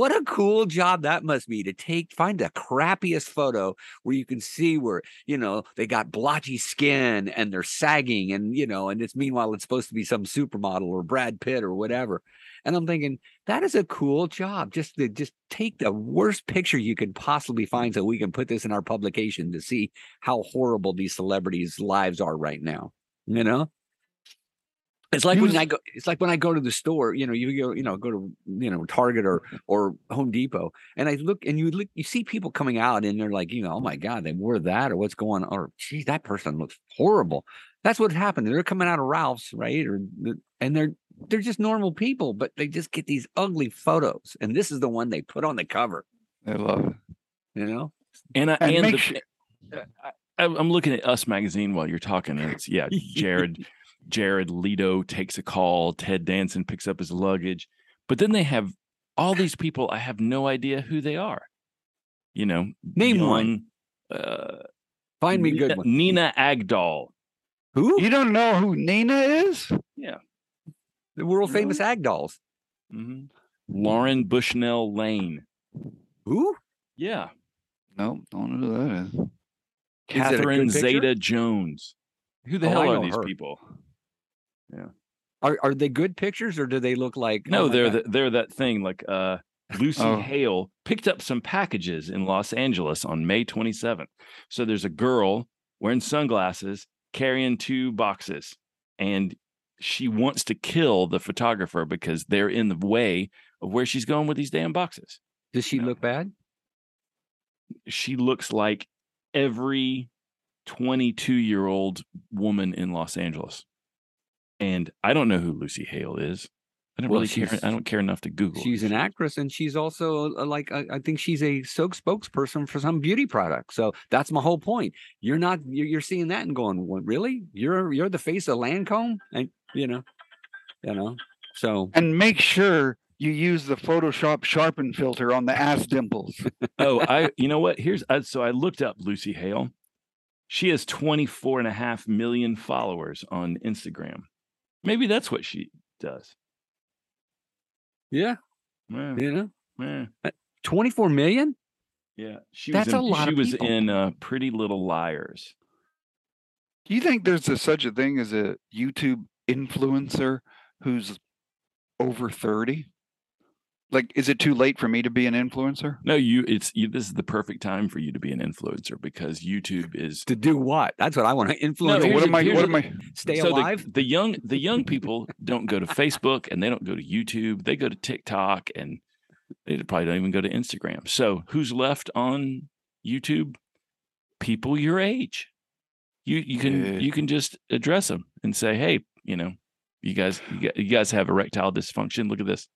What a cool job that must be to take, find the crappiest photo where you can see where, you know, they got blotchy skin and they're sagging and, you know, and it's meanwhile, it's supposed to be some supermodel or Brad Pitt or whatever. And I'm thinking that is a cool job just to just take the worst picture you could possibly find so we can put this in our publication to see how horrible these celebrities' lives are right now, you know? It's like when I go. It's like when I go to the store. You know, you go. You know, go to you know Target or or Home Depot, and I look, and you look, you see people coming out, and they're like, you know, oh my God, they wore that, or what's going on, or geez, that person looks horrible. That's what happened. They're coming out of Ralph's, right? Or and they're they're just normal people, but they just get these ugly photos, and this is the one they put on the cover. I love it. You know, and I and, and the, sure. I, I'm looking at Us Magazine while you're talking, and it's yeah, Jared. Jared Leto takes a call. Ted Danson picks up his luggage. But then they have all these people. I have no idea who they are. You know, name young, one. Uh, Find me Nina, good one. Nina Agdal. Who? You don't know who Nina is? Yeah. The world famous no. Agdals. Mm-hmm. Lauren Bushnell Lane. Who? Yeah. No, don't know who that is. Catherine is Zeta Jones. Who the oh, hell are these her. people? Yeah, are are they good pictures or do they look like? No, oh they're the, they're that thing. Like uh, Lucy oh. Hale picked up some packages in Los Angeles on May twenty-seventh. So there's a girl wearing sunglasses carrying two boxes, and she wants to kill the photographer because they're in the way of where she's going with these damn boxes. Does she you know? look bad? She looks like every twenty-two-year-old woman in Los Angeles. And I don't know who Lucy Hale is. I don't well, really care. I don't care enough to Google. She's an actress, and she's also a, like a, I think she's a spokesperson for some beauty product. So that's my whole point. You're not you're, you're seeing that and going, well, really? You're you're the face of Lancome, and you know, you know. So and make sure you use the Photoshop sharpen filter on the ass dimples. oh, I you know what? Here's I, so I looked up Lucy Hale. She has twenty-four and a half million followers on Instagram. Maybe that's what she does. Yeah. yeah. You know? Yeah. twenty-four million? Yeah. She that's was in, a lot she of was people. in uh, Pretty Little Liars. Do you think there's a, such a thing as a YouTube influencer who's over thirty? Like, is it too late for me to be an influencer? No, you. It's you, this is the perfect time for you to be an influencer because YouTube is to do what? That's what I want to influence. No, what am I? What am I? Stay so alive. The, the young, the young people don't go to Facebook and they don't go to YouTube. They go to TikTok and they probably don't even go to Instagram. So who's left on YouTube? People your age. You you can Good. you can just address them and say, hey, you know, you guys, you guys have erectile dysfunction. Look at this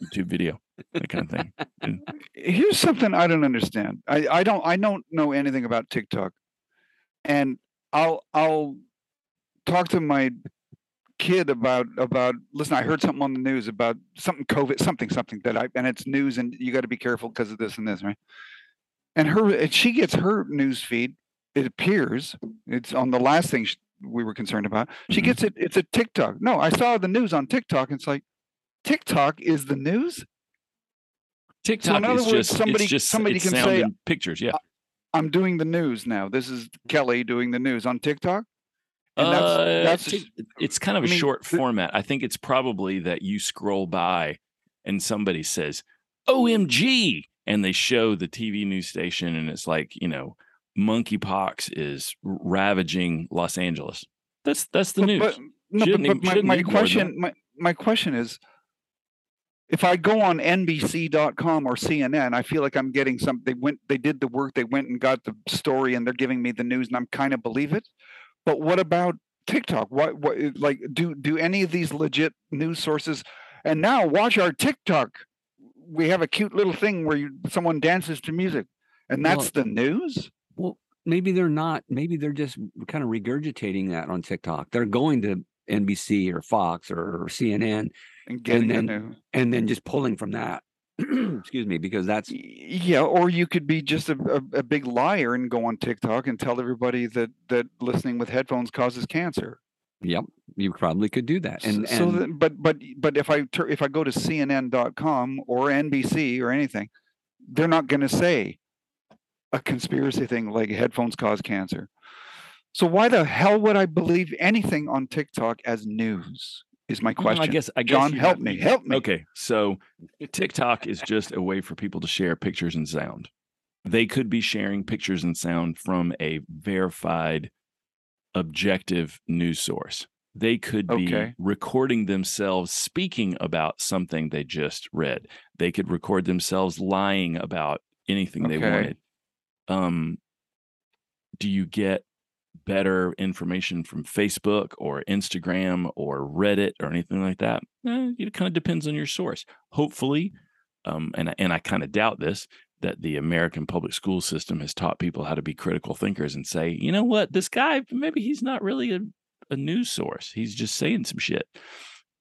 YouTube video, that kind of thing. And here's something I don't understand. I, I don't I don't know anything about TikTok, and I'll I'll talk to my kid about about. Listen, I heard something on the news about something COVID something something that I and it's news, and you got to be careful because of this and this, right? And her and she gets her news feed. It appears it's on the last thing she, we were concerned about. She mm-hmm. gets it. It's a TikTok. No, I saw the news on TikTok. And it's like, TikTok is the news. TikTok so in other is words, just somebody. Just, somebody can say pictures. Yeah, I'm doing the news now. This is Kelly doing the news on TikTok. And that's, uh, that's t- it's kind of I a mean, short th- format. I think it's probably that you scroll by and somebody says "O M G" and they show the T V news station, and it's like you know, monkeypox is ravaging Los Angeles. That's that's the but, news. But, no, but, but my, my question, my, my question is. If I go on N B C dot com or C N N, I feel like I'm getting some. They went, they did the work, they went and got the story, and they're giving me the news, and I'm kind of believe it. But what about TikTok? What, what, like, do do any of these legit news sources? And now watch our TikTok. We have a cute little thing where you, someone dances to music, and that's well, the news. Well, maybe they're not. Maybe they're just kind of regurgitating that on TikTok. They're going to N B C or Fox or, or C N N. And getting and then, and then just pulling from that, excuse me, because that's yeah. Or you could be just a, a, a big liar and go on TikTok and tell everybody that that listening with headphones causes cancer. Yep, you probably could do that. And so, and, so that, but but but if I tur- if I go to C N N dot com or N B C or anything, they're not going to say a conspiracy thing like headphones cause cancer. So why the hell would I believe anything on TikTok as news? Is my question. Well, I guess, I guess John, help me, help me. Okay, so TikTok is just a way for people to share pictures and sound. They could be sharing pictures and sound from a verified, objective news source. They could be okay. recording themselves speaking about something they just read. They could record themselves lying about anything okay. they wanted. Um, do you get better information from Facebook or Instagram or Reddit or anything like that? Eh, it kind of depends on your source. Hopefully, um, and, and I kind of doubt this, that the American public school system has taught people how to be critical thinkers and say, you know what, this guy, maybe he's not really a, a news source. He's just saying some shit,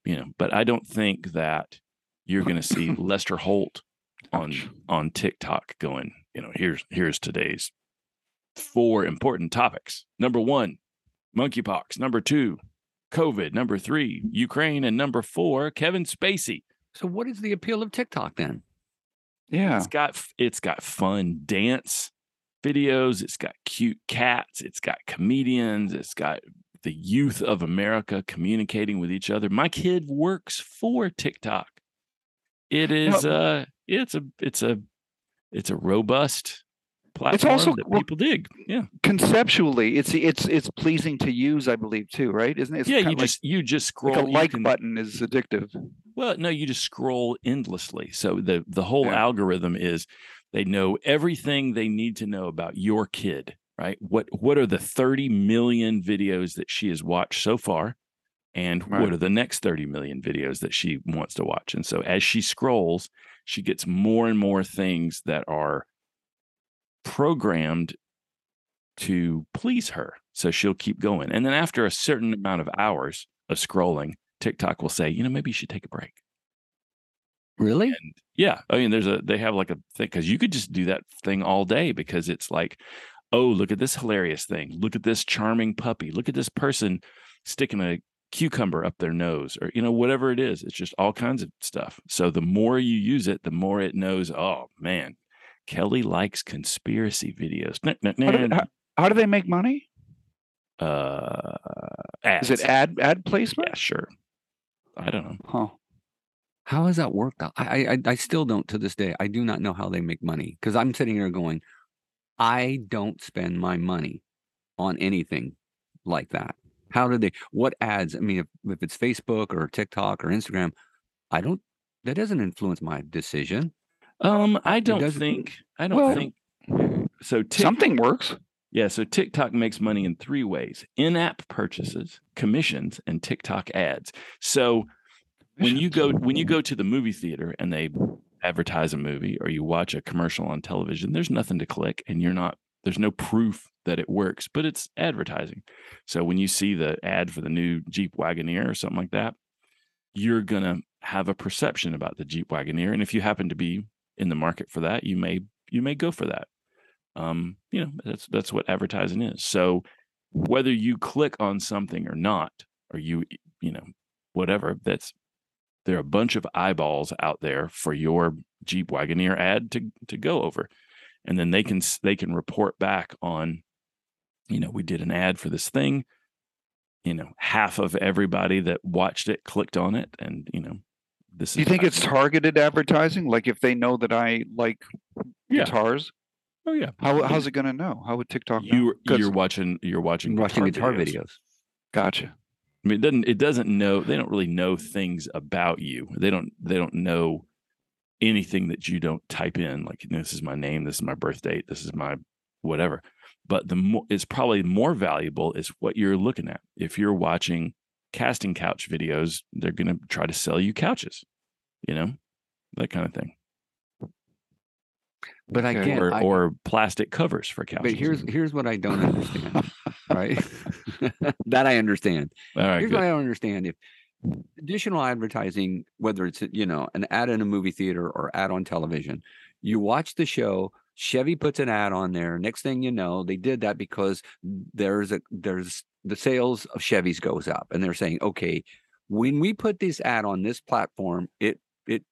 you know, but I don't think that you're going to see Lester Holt on, on TikTok going, you know, here's, here's today's four important topics. Number one, monkeypox. Number two, COVID. Number three, Ukraine. And number four, Kevin Spacey. So what is the appeal of TikTok then? Yeah, it's got it's got fun dance videos. It's got cute cats. It's got comedians. It's got the youth of America communicating with each other. My kid works for TikTok. It is uh, it's a it's a it's a robust platform it's also, that people well, dig. Yeah, conceptually, it's it's it's pleasing to use, I believe, too. Right? Isn't it? It's yeah, you just like, you just scroll. Like a like can, button is addictive. Well, no, you just scroll endlessly. So the, the whole yeah. algorithm is they know everything they need to know about your kid, right? What what are the thirty million videos that she has watched so far? And right. what are the next thirty million videos that she wants to watch? And so as she scrolls, she gets more and more things that are programmed to please her. So she'll keep going. And then after a certain amount of hours of scrolling, TikTok will say, you know, maybe you should take a break. Really? And yeah. I mean, there's a, they have like a thing, because you could just do that thing all day, because it's like, oh, look at this hilarious thing. Look at this charming puppy. Look at this person sticking a cucumber up their nose, or, you know, whatever it is. It's just all kinds of stuff. So the more you use it, the more it knows, oh man, Kelly likes conspiracy videos. Nah, nah, nah. How do they, how, how do they make money? Uh, ads. Is it ad, ad placement? Yeah, sure. I don't know. Huh. How has that worked out? I, I I still don't to this day. I do not know how they make money, because I'm sitting here going, I don't spend my money on anything like that. How do they, what ads? I mean, if, if it's Facebook or TikTok or Instagram, I don't, that doesn't influence my decision. Um, I don't think, I don't well, think. So tic- something works. Yeah. So TikTok makes money in three ways: in-app purchases, commissions, and TikTok ads. So when you go when you go to the movie theater and they advertise a movie, or you watch a commercial on television, there's nothing to click, and you're not there's no proof that it works, but it's advertising. So when you see the ad for the new Jeep Wagoneer or something like that, you're gonna have a perception about the Jeep Wagoneer, and if you happen to be in the market for that, you may you may go for that. Um, you know, that's, that's what advertising is. So whether you click on something or not, or you, you know, whatever, that's, there are a bunch of eyeballs out there for your Jeep Wagoneer ad to, to go over. And then they can, they can report back on, you know, we did an ad for this thing, you know, half of everybody that watched it clicked on it. And, you know, this is, do you think it's targeted advertising? Like if they know that I like yeah. guitars, oh yeah. How how's it gonna know? How would TikTok know? You you're watching you're watching watching guitar, guitar videos. videos. Gotcha. I mean, it doesn't it doesn't know they don't really know things about you. They don't they don't know anything that you don't type in, like, you know, this is my name, this is my birth date, this is my whatever. But the more, it's probably more valuable is what you're looking at. If you're watching casting couch videos, they're gonna try to sell you couches, you know, that kind of thing. But okay. again, or, I, or plastic covers for couches. But here's here's what I don't understand, right? That I understand. All right, here's good. What I don't understand: if additional advertising, whether it's, you know, an ad in a movie theater or ad on television, you watch the show, Chevy puts an ad on there. Next thing you know, they did that because there's a there's the sales of Chevys goes up, and they're saying, okay, when we put this ad on this platform, it it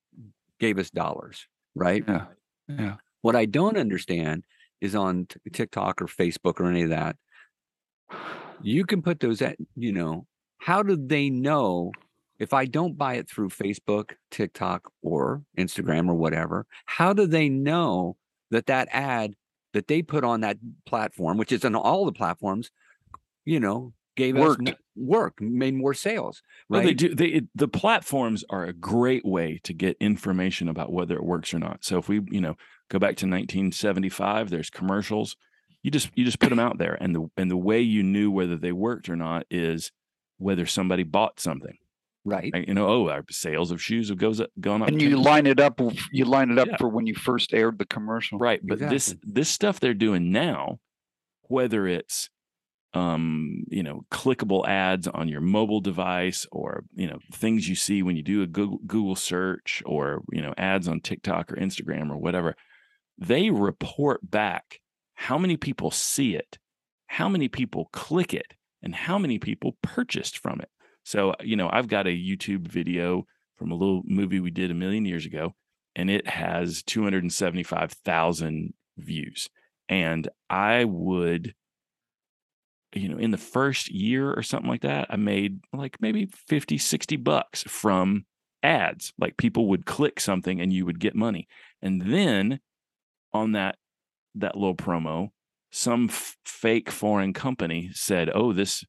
gave us dollars, right? Yeah. Yeah. What I don't understand is on t- TikTok or Facebook or any of that, you can put those at, you know, how do they know if I don't buy it through Facebook, TikTok, or Instagram or whatever, how do they know that that ad that they put on that platform, which is on all the platforms, you know, gave work. us work, made more sales. Right? Well, they do. They, it, the platforms are a great way to get information about whether it works or not. So if we, you know, go back to nineteen seventy-five, there's commercials. You just you just put them out there, and the and the way you knew whether they worked or not is whether somebody bought something. Right. You know, oh, our sales of shoes have goes up, gone up. And you line it up. You line it up yeah. for when you first aired the commercial. Right. But exactly. this this stuff they're doing now, whether it's, um, you know, clickable ads on your mobile device, or, you know, things you see when you do a Google, Google search, or, you know, ads on TikTok or Instagram or whatever, they report back how many people see it, how many people click it, and how many people purchased from it. So, you know, I've got a YouTube video from a little movie we did a million years ago, and it has two hundred seventy-five thousand views. And I would, you know, in the first year or something like that, I made like maybe fifty, sixty bucks from ads. Like people would click something and you would get money. And then on that, that little promo, some f- fake foreign company said, oh, this,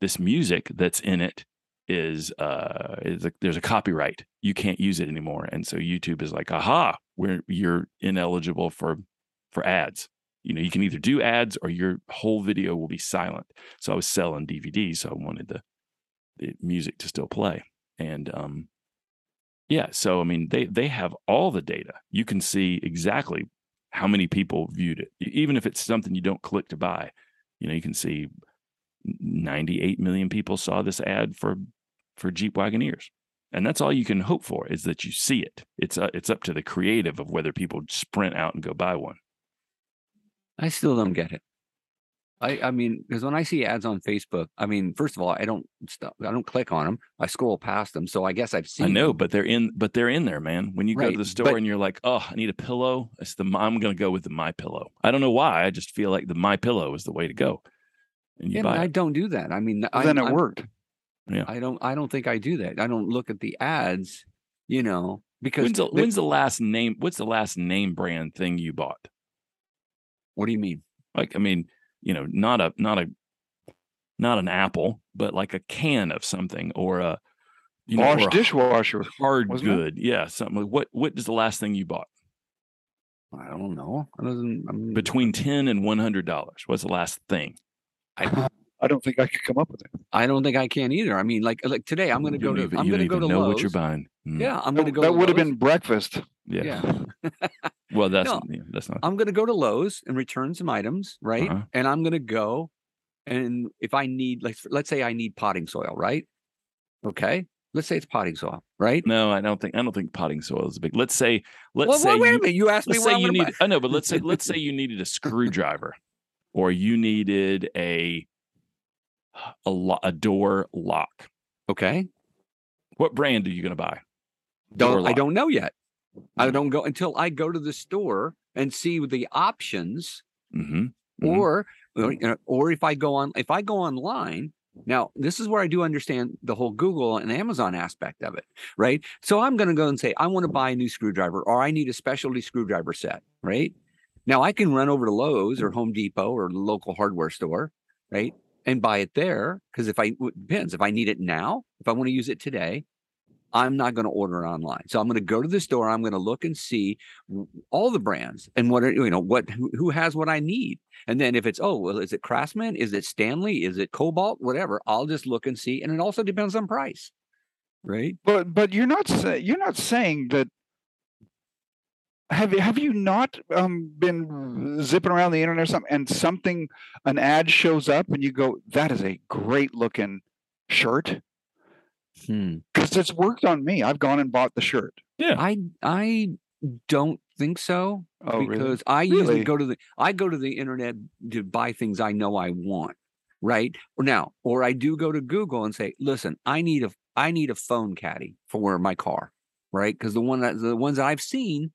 this music that's in it is uh is a, there's a copyright, you can't use it anymore. And so YouTube is like, aha, we're you're ineligible for for ads. You know, you can either do ads or your whole video will be silent. So I was selling D V Ds, so I wanted the, the music to still play. And um yeah, so I mean they they have all the data. You can see exactly how many people viewed it, even if it's something you don't click to buy. You know, you can see ninety-eight million people saw this ad for for Jeep Wagoneers, and that's all you can hope for, is that you see it. It's uh, it's up to the creative of whether people sprint out and go buy one. I still don't get it. I I mean, because when I see ads on Facebook, I mean, first of all, I don't stop, I don't click on them. I scroll past them, so I guess I've seen. I know, them. but they're in, but they're in there, man. When you right, go to the store but, and you're like, oh, I need a pillow. It's the I'm going to go with the My Pillow. I don't know why. I just feel like the My Pillow is the way to go. And you yeah, buy I don't do that. I mean, well, I, then it I'm, worked. Yeah, I don't. I don't think I do that. I don't look at the ads, you know, because when's the, when's the last name? What's the last name brand thing you bought? What do you mean? Like, I mean, you know, not a, not a, not an apple, but like a can of something, or a, you Bosch know, or a dishwasher, hard good, it? yeah, something. Like what? What is the last thing you bought? I don't know. I doesn't. I mean, between ten and one hundred dollars. What's the last thing? I, I don't think I could come up with it. I don't think I can either. I mean, like like today, I'm going to go to. I'm going to go to. Know Lowe's. What you're buying? Mm. Yeah, I'm going to go. That would have been breakfast. Yeah. yeah. well, that's no, yeah, that's not. I'm going to go to Lowe's and return some items, right? Uh-huh. And I'm going to go, and if I need, like, let's say I need potting soil, right? Okay, let's say it's potting soil, right? No, I don't think I don't think potting soil is a big. Let's say let's well, say well, wait you, a minute. You asked me. Let's say you need. I know, but let's say let's say you needed a screwdriver. Or you needed a a, lo- a door lock. Okay. What brand are you going to buy? Don't, I don't know yet. Mm-hmm. I don't go until I go to the store and see the options. Mm-hmm. Mm-hmm. Or, or or if I go on if I go online. Now, this is where I do understand the whole Google and Amazon aspect of it, right? So I'm going to go and say, I want to buy a new screwdriver, or I need a specialty screwdriver set, right? Now, I can run over to Lowe's or Home Depot or local hardware store, right, and buy it there. Because if I, it depends. If I need it now, if I want to use it today, I'm not going to order it online. So I'm going to go to the store. I'm going to look and see all the brands and what are, you know, what, who, who has what I need. And then if it's, oh, well, is it Craftsman? Is it Stanley? Is it Cobalt? Whatever. I'll just look and see. And it also depends on price, right? But but you're not say, you're not saying that. Have you, have you not um, been zipping around the internet or something, and something, an ad shows up and you go, that is a great looking shirt? Because hmm. it's worked on me. I've gone and bought the shirt. Yeah, I I don't think so. Oh, because really? I really? usually go to the I go to the internet to buy things I know I want, right? Or now, or I do go to Google and say, listen, I need a I need a phone caddy for my car, right? Because the one that, the ones that I've seen.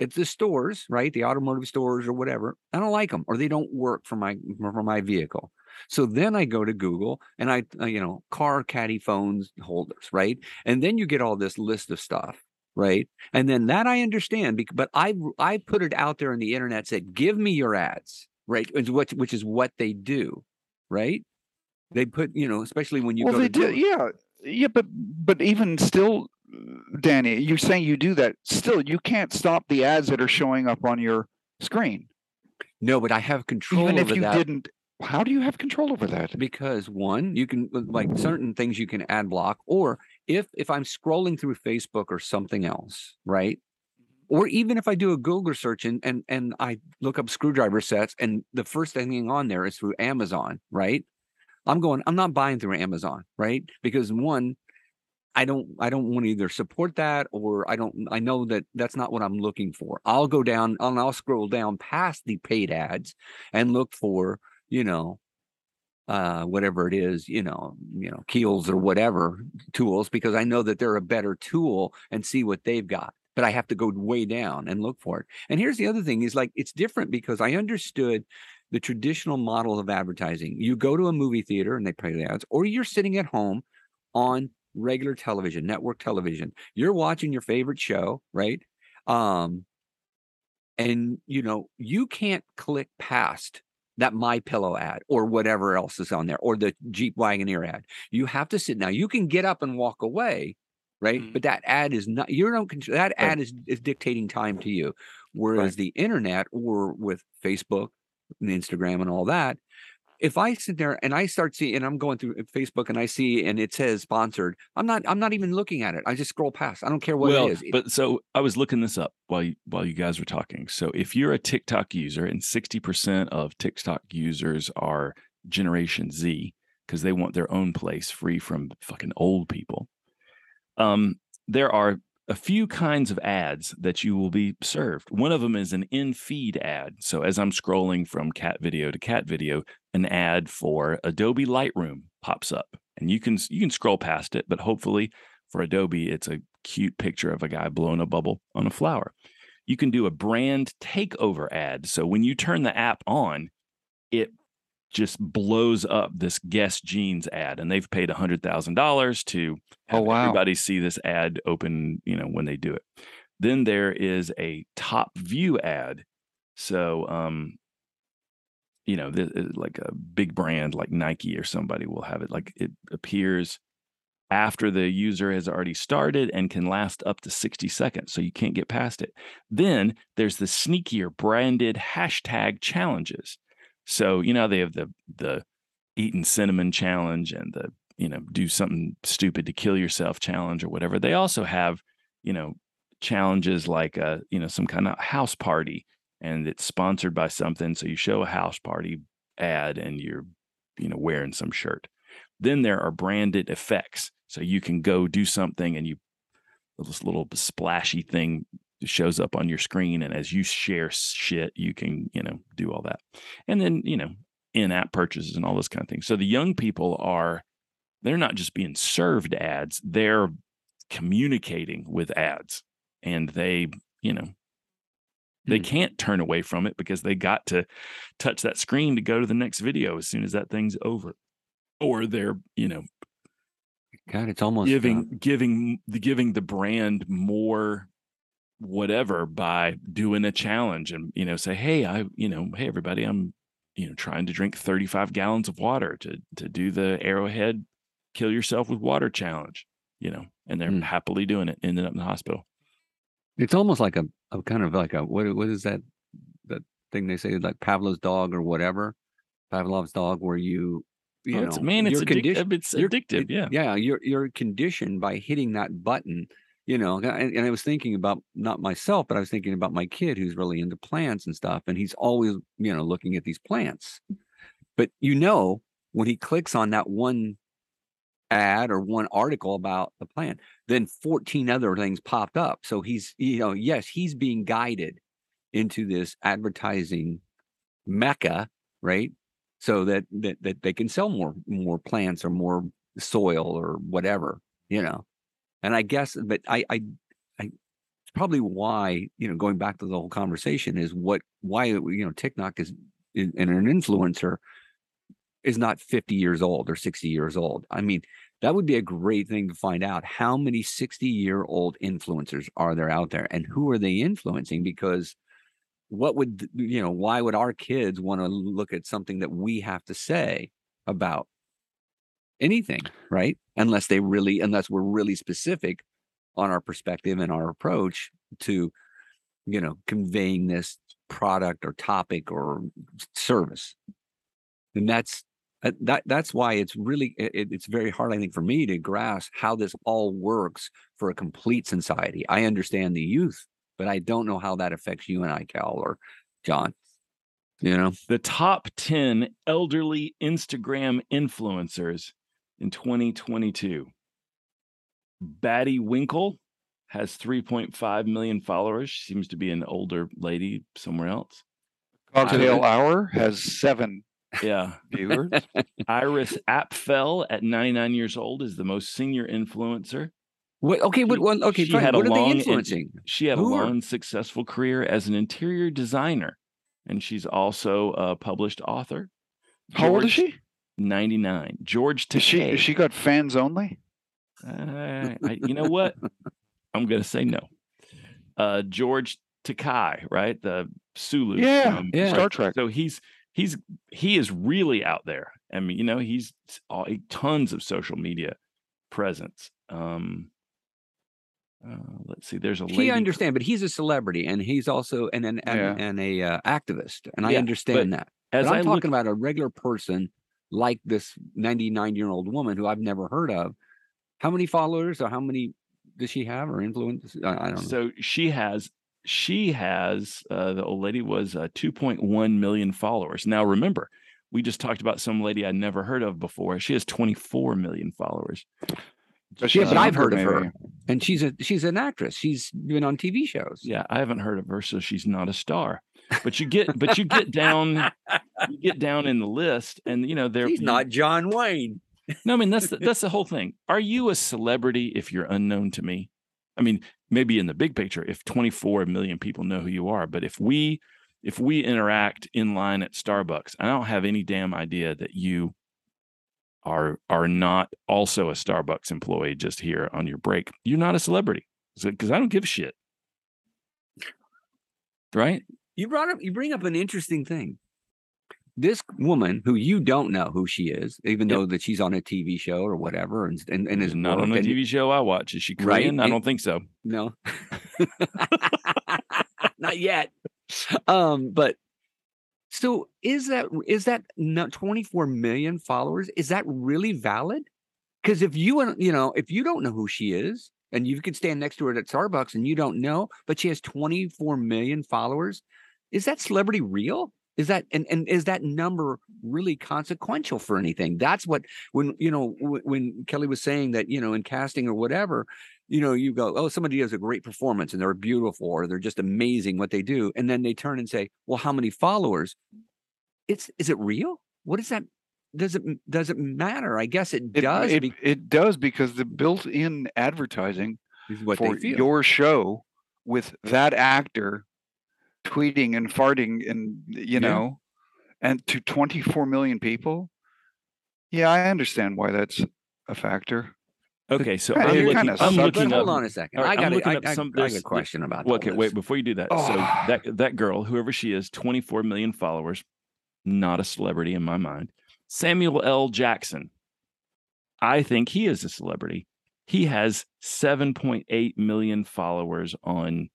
It's the stores, right? The automotive stores or whatever. I don't like them, or they don't work for my for my vehicle. So then I go to Google and I, you know, car caddy phones holders, right? And then you get all this list of stuff, right? And then that I understand, but I I put it out there on the internet, said, give me your ads, right? Which which is what they do, right? They put, you know, especially when you well, go they to do, yeah, yeah, but but even still, Danny, you're saying you do that. Still, you can't stop the ads that are showing up on your screen. No, but I have control over that. Even if you didn't, how do you have control over that? Because one, you can like certain things you can ad block, or if if I'm scrolling through Facebook or something else, right? Or even if I do a Google search and and and I look up screwdriver sets, and the first thing on there is through Amazon, right? I'm going, I'm not buying through Amazon, right? Because one, I don't, I don't want to either support that, or I don't, I know that that's not what I'm looking for. I'll go down and I'll scroll down past the paid ads and look for, you know, uh, whatever it is, you know, you know, Kiehl's or whatever tools, because I know that they're a better tool and see what they've got, but I have to go way down and look for it. And here's the other thing is like, it's different because I understood the traditional model of advertising. You go to a movie theater and they play the ads, or you're sitting at home on regular television, network television. You're watching your favorite show, right? Um, and, you know, you can't click past that MyPillow ad or whatever else is on there, or the Jeep Wagoneer ad. You have to sit. Now, you can get up and walk away, right? Mm-hmm. But that ad is not, you don't control, that right. ad is, is dictating time to you. Whereas right. the internet, or with Facebook and Instagram and all that, if I sit there and I start seeing, and I'm going through Facebook and I see, and it says sponsored, I'm not, I'm not even looking at it. I just scroll past. I don't care what well, it is. But so I was looking this up while you, while you guys were talking. So if you're a TikTok user, and sixty percent of TikTok users are Generation Z because they want their own place free from fucking old people. Um, there are a few kinds of ads that you will be served. One of them is an in-feed ad. So as I'm scrolling from cat video to cat video, an ad for Adobe Lightroom pops up, and you can you can scroll past it, but hopefully for Adobe, it's a cute picture of a guy blowing a bubble on a flower. You can do a brand takeover ad. So when you turn the app on, it just blows up this Guess Jeans ad, and they've paid one hundred thousand dollars to have oh, wow. everybody see this ad open, you know, when they do it. Then there is a top view ad. So, um, you know, th- like a big brand like Nike or somebody will have it. Like it appears after the user has already started and can last up to sixty seconds. So you can't get past it. Then there's the sneakier branded hashtag challenges. So, you know, they have the the eating cinnamon challenge and the, you know, do something stupid to kill yourself challenge or whatever. They also have, you know, challenges like, a, you know, some kind of house party, and it's sponsored by something. So you show a house party ad and you're, you know, wearing some shirt. Then there are branded effects. So you can go do something and you, this little splashy thing shows up on your screen, and as you share shit, you can, you know, do all that. And then, you know, in-app purchases and all this kind of thing. So the young people are, they're not just being served ads, they're communicating with ads, and they, you know, they can't turn away from it because they got to touch that screen to go to the next video as soon as that thing's over. Or they're, you know, God, it's almost giving, uh... giving, giving the brand more whatever by doing a challenge, and, you know, say, hey, I, you know, hey, everybody, I'm, you know, trying to drink thirty-five gallons of water to, to do the Arrowhead kill yourself with water challenge, you know, and they're mm. happily doing it, ended up in the hospital. It's almost like a, a kind of like a, what what is that, that thing they say, like Pavlov's dog or whatever, Pavlov's dog, where you, you oh, know, man, it's, addic- condition- it's addictive. Yeah. Yeah. You're, you're conditioned by hitting that button. You know, and, and I was thinking about not myself, but I was thinking about my kid who's really into plants and stuff. And he's always, you know, looking at these plants. But, you know, when he clicks on that one ad or one article about the plant, then fourteen other things popped up. So he's, you know, yes, he's being guided into this advertising mecca, right? So that that, that they can sell more, more plants or more soil or whatever, you know. And I guess, but I, I, I, probably why, you know, going back to the whole conversation is what, why, you know, TikTok is, is, and an influencer is not fifty years old or sixty years old. I mean, that would be a great thing to find out. How many sixty year old influencers are there out there, and who are they influencing? Because what would, you know, why would our kids want to look at something that we have to say about anything, right? Unless they really, unless we're really specific on our perspective and our approach to, you know, conveying this product or topic or service. And that's that that's why it's really it, it's very hard, I think, for me to grasp how this all works for a complete society. I understand the youth, but I don't know how that affects you and I, Cal, or John. You know, the top ten elderly Instagram influencers in twenty twenty-two. Batty Winkle has three point five million followers. She seems to be an older lady somewhere else. Cocktail Hour has seven yeah. viewers. Iris Apfel at ninety-nine years old is the most senior influencer. Wait, okay, what one? Okay, she fine. Had a what long, are they influencing? She had Who a long, are... successful career as an interior designer, and she's also a published author. George, How old is she? ninety-nine. George Takei. She she got fans only. Uh, I, you know what? I'm gonna say no. Uh, George Takei, right? The Sulu. Yeah, um, yeah. Star Trek. So he's he's he is really out there. I mean, you know, he's all, he, tons of social media presence. Um, uh, let's see. There's a. Lady. He understand, but he's a celebrity, and he's also an an, yeah. an, an a uh, activist, and yeah, I understand that. As but I'm I talking look... about a regular person like this ninety-nine-year-old woman who I've never heard of. How many followers or how many does she have or influence? I don't know. So she has, she has, uh, the old lady was uh, two point one million followers. Now, remember, we just talked about some lady I'd never heard of before. She has twenty-four million followers. But yeah, but I've heard maybe. of her. And she's a, she's an actress. She's been on T V shows. Yeah. I haven't heard of her. So she's not a star, but you get, but you get down, you get down in the list and, you know, they're she's not John Wayne. No, I mean, that's the, that's the whole thing. Are you a celebrity if you're unknown to me? I mean, maybe in the big picture, if twenty-four million people know who you are, but if we if we interact in line at Starbucks, I don't have any damn idea that you are are not also a Starbucks employee just here on your break. You're not a celebrity because I don't give a shit. Right? You brought up you bring up an interesting thing. This woman who you don't know who she is, even yep. though that she's on a T V show or whatever, and and, and is not on a T V show I watch. Is she Korean? Right? I and, don't think so. No, not yet. Um, but so is that is that not twenty-four million followers? Is that really valid? Because if you you know if you don't know who she is, and you could stand next to her at Starbucks and you don't know, but she has twenty-four million followers, is that celebrity real? Is that and, and is that number really consequential for anything? That's what when you know when, when Kelly was saying that, you know, in casting or whatever, you know, you go, oh, somebody has a great performance and they're beautiful or they're just amazing what they do, and then they turn and say, well, how many followers? It's is it real? What is that? Does it does it matter? I guess it, it does. It, be- it does because the built-in advertising is what for your show with that actor. Tweeting and farting and you know yeah. and to twenty-four million people. Yeah, I understand why that's a factor. Okay, so I'm looking, kind of I'm looking up, hold on a second. Right, I got I, I, some I, I got a question about that. Okay, wait, before you do that. Oh. So that that girl, whoever she is, twenty-four million followers, not a celebrity in my mind. Samuel L. Jackson. I think he is a celebrity. He has seven point eight million followers on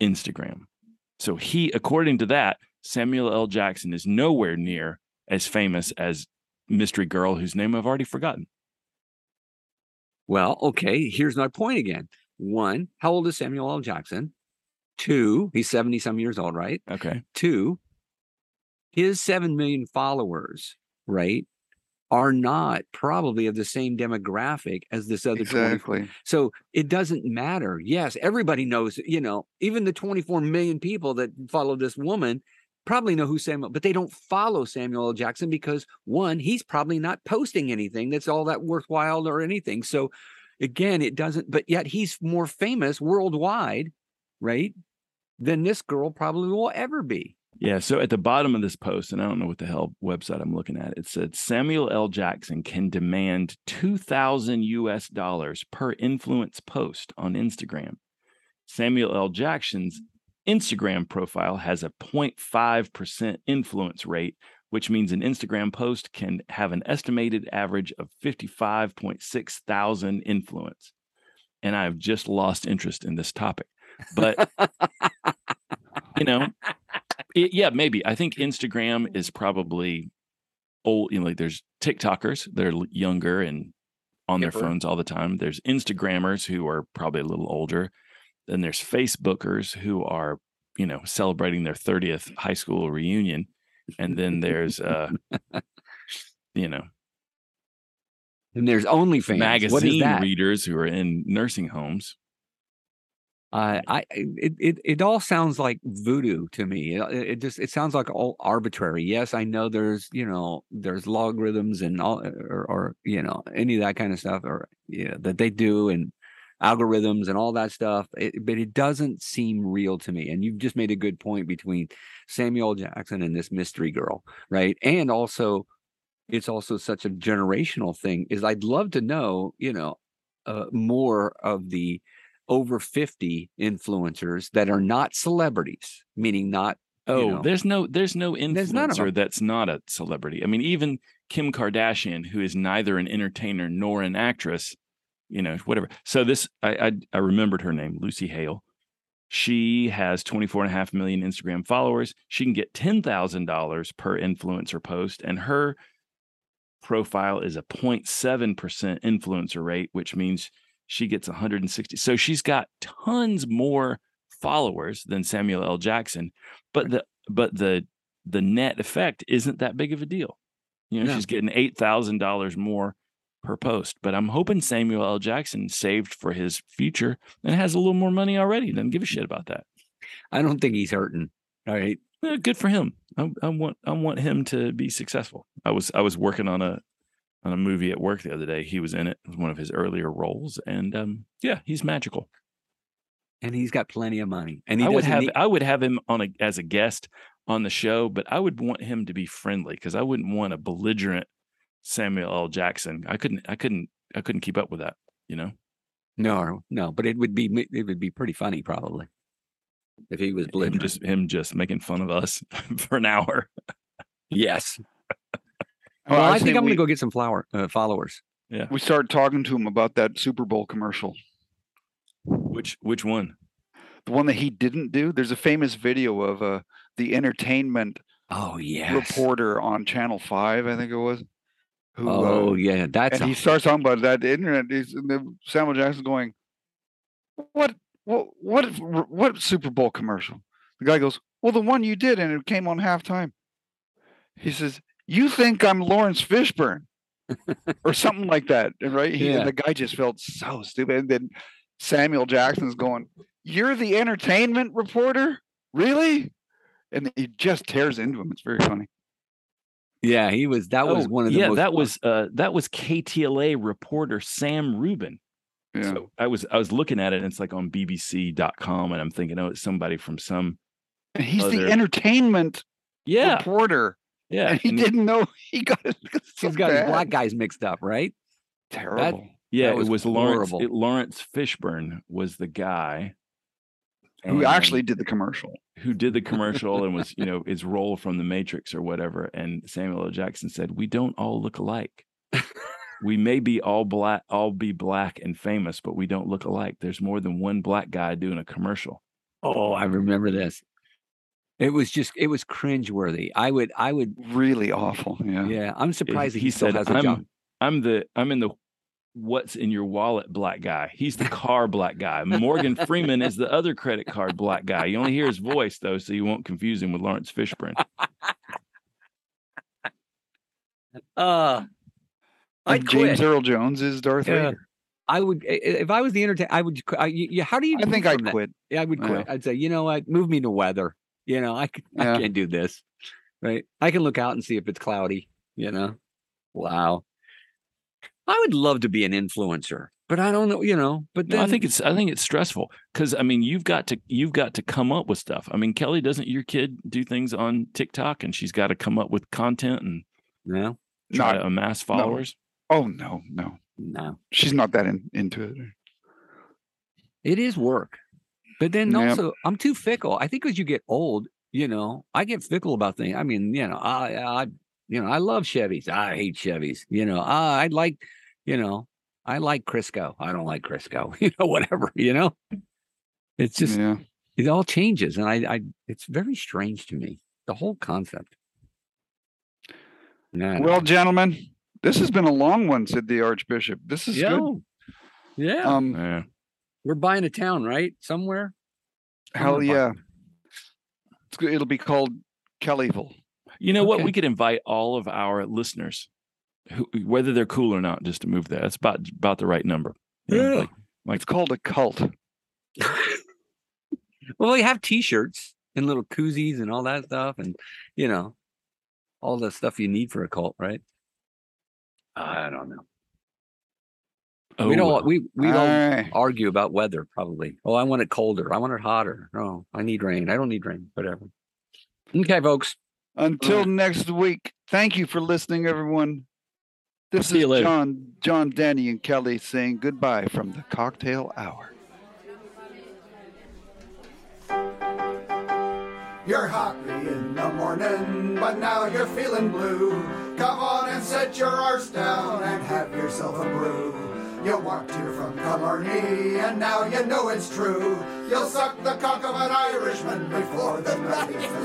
Instagram. So he, according to that, Samuel L. Jackson is nowhere near as famous as Mystery Girl, whose name I've already forgotten. Well, okay, here's my point again. One, how old is Samuel L. Jackson? Two, he's seventy-some years old, right? Okay. Two, his seven million followers, right, are not probably of the same demographic as this other exactly. twenty-four. So it doesn't matter. Yes, everybody knows, you know, even the twenty-four million people that follow this woman probably know who Samuel, but they don't follow Samuel L. Jackson because one, he's probably not posting anything that's all that worthwhile or anything. So again, it doesn't, but yet he's more famous worldwide, right, than this girl probably will ever be. Yeah, so at the bottom of this post, and I don't know what the hell website I'm looking at, it said Samuel L. Jackson can demand two thousand U S dollars per influence post on Instagram. Samuel L. Jackson's Instagram profile has a zero point five percent influence rate, which means an Instagram post can have an estimated average of fifty-five point six thousand influence. And I've just lost interest in this topic. But, you know, it, yeah, maybe. I think Instagram is probably old. You know, like there's TikTokers. They're younger and on their phones all the time. There's Instagrammers who are probably a little older. Then there's Facebookers who are, you know, celebrating their thirtieth high school reunion. And then there's, uh, you know. And there's OnlyFans. Magazine readers who are in nursing homes. Uh, I it, it it all sounds like voodoo to me. It, it just it sounds like all arbitrary. Yes, I know there's you know there's logarithms and all or, or you know any of that kind of stuff or you know, that they do and algorithms and all that stuff. It, but it doesn't seem real to me. And you've just made a good point between Samuel Jackson and this mystery girl, right? And also, it's also such a generational thing. Is I'd love to know you know uh, more of the over fifty influencers that are not celebrities, meaning not. Oh, know, there's no there's no influencer that's not a celebrity. I mean, even Kim Kardashian, who is neither an entertainer nor an actress, you know, whatever. So this I I, I remembered her name, Lucy Hale. She has twenty-four and a half million Instagram followers. She can get ten thousand dollars per influencer post, and her profile is a zero point seven percent influencer rate, which means she gets one hundred sixty. So she's got tons more followers than Samuel L. Jackson, but the but the the net effect isn't that big of a deal. You know, no. She's getting eight thousand dollars more per post. But I'm hoping Samuel L. Jackson saved for his future and has a little more money already. Doesn't give a shit about that. I don't think he's hurting. All right, well, good for him. I, I want I want him to be successful. I was I was working on a. on a movie at work the other day. He was in it. It was one of his earlier roles. And um, yeah, he's magical. And he's got plenty of money. And he I would have need- I would have him on a, as a guest on the show, but I would want him to be friendly because I wouldn't want a belligerent Samuel L. Jackson. I couldn't I couldn't I couldn't keep up with that, you know? No, no, but it would be it would be pretty funny probably if he was belligerent. Him just him just making fun of us for an hour. Yes. Well, well I, I think I'm going to go get some flower, uh, followers. Yeah, we started talking to him about that Super Bowl commercial. Which which one? The one that he didn't do. There's a famous video of uh, the entertainment oh, yes. reporter on Channel five, I think it was. Who, oh, uh, yeah. that's And a- he starts talking about that internet. He's, Samuel Jackson's going, what, what, what, what Super Bowl commercial? The guy goes, well, the one you did, and it came on halftime. He says, you think I'm Lawrence Fishburne or something like that, right? He, yeah. And the guy just felt so stupid. And then Samuel Jackson's going, you're the entertainment reporter? Really? And he just tears into him. It's very funny. Yeah, he was. That oh, was one of the yeah, most. Yeah, that was uh, that was K T L A reporter Sam Rubin. Yeah. So I was I was looking at it, and it's like on B B C dot com, and I'm thinking, oh, it's somebody from some. And he's other... the entertainment yeah. reporter. Yeah, and he and didn't he, know he got it. So he's got bad. His black guys mixed up, right? Terrible. That, yeah, that was it was Lawrence, it, Lawrence Fishburne was the guy who actually did the commercial. Who did the commercial and was, you know, his role from The Matrix or whatever. And Samuel L. Jackson said, "We don't all look alike. We may be all black, all be black and famous, but we don't look alike. There's more than one black guy doing a commercial." Oh, I remember this. It was just, it was cringeworthy. I would, I would. Really awful. Yeah. Yeah. I'm surprised it, he, he still said, has a I'm, job. I'm the, I'm in the what's in your wallet black guy. He's the car black guy. Morgan Freeman is the other credit card black guy. You only hear his voice though, so you won't confuse him with Lawrence Fishburne. uh, I'd James quit. Earl Jones is Darth yeah. Vader. I would, if I was the entertainer, I would, I, you, how do you, I think I'd quit. Yeah, I would quit. Yeah. I'd say, you know what, move me to weather. You know, I, yeah. I can't do this, right? I can look out and see if it's cloudy, you know? Wow. I would love to be an influencer, but I don't know, you know, but then... no, I think it's, I think it's stressful because I mean, you've got to, you've got to come up with stuff. I mean, Kelly, doesn't your kid do things on TikTok and she's got to come up with content and no, try not, to amass followers? No. Oh, no, no, no. She's not that in, into it. It is work. But then also, yep. I'm too fickle. I think as you get old, You know, I get fickle about things. I mean, you know, I, I, you know, I love Chevys. I hate Chevys. You know, I, I like, you know, I like Crisco. I don't like Crisco. You know, whatever. You know, it's just yeah. it all changes, and I, I, it's very strange to me, the whole concept. No, well, no. Gentlemen, this has been a long one," said the Archbishop. "This is Yo. good. Yeah. Um, yeah, we're buying a town, right? Somewhere. Hell yeah." It'll be called Kellyville. You know okay. what? We could invite all of our listeners, who, whether they're cool or not, just to move there. That's about about the right number. You yeah, know, like, like it's called a cult. Well, we have T-shirts and little koozies and all that stuff, and you know, all the stuff you need for a cult, right? I don't know. Oh, we don't. We we don't right. argue about weather. Probably. Oh, I want it colder. I want it hotter. No, oh, I need rain. I don't need rain. Whatever. Okay, folks. Until right. next week. Thank you for listening, everyone. This See is you John, John, Danny, and Kelly saying goodbye from the Cocktail Hour. You're hungry in the morning, but now you're feeling blue. Come on and set your arse down and have yourself a brew. You walked here from Killarney, and now you know it's true. You'll suck the cock of an Irishman before the night.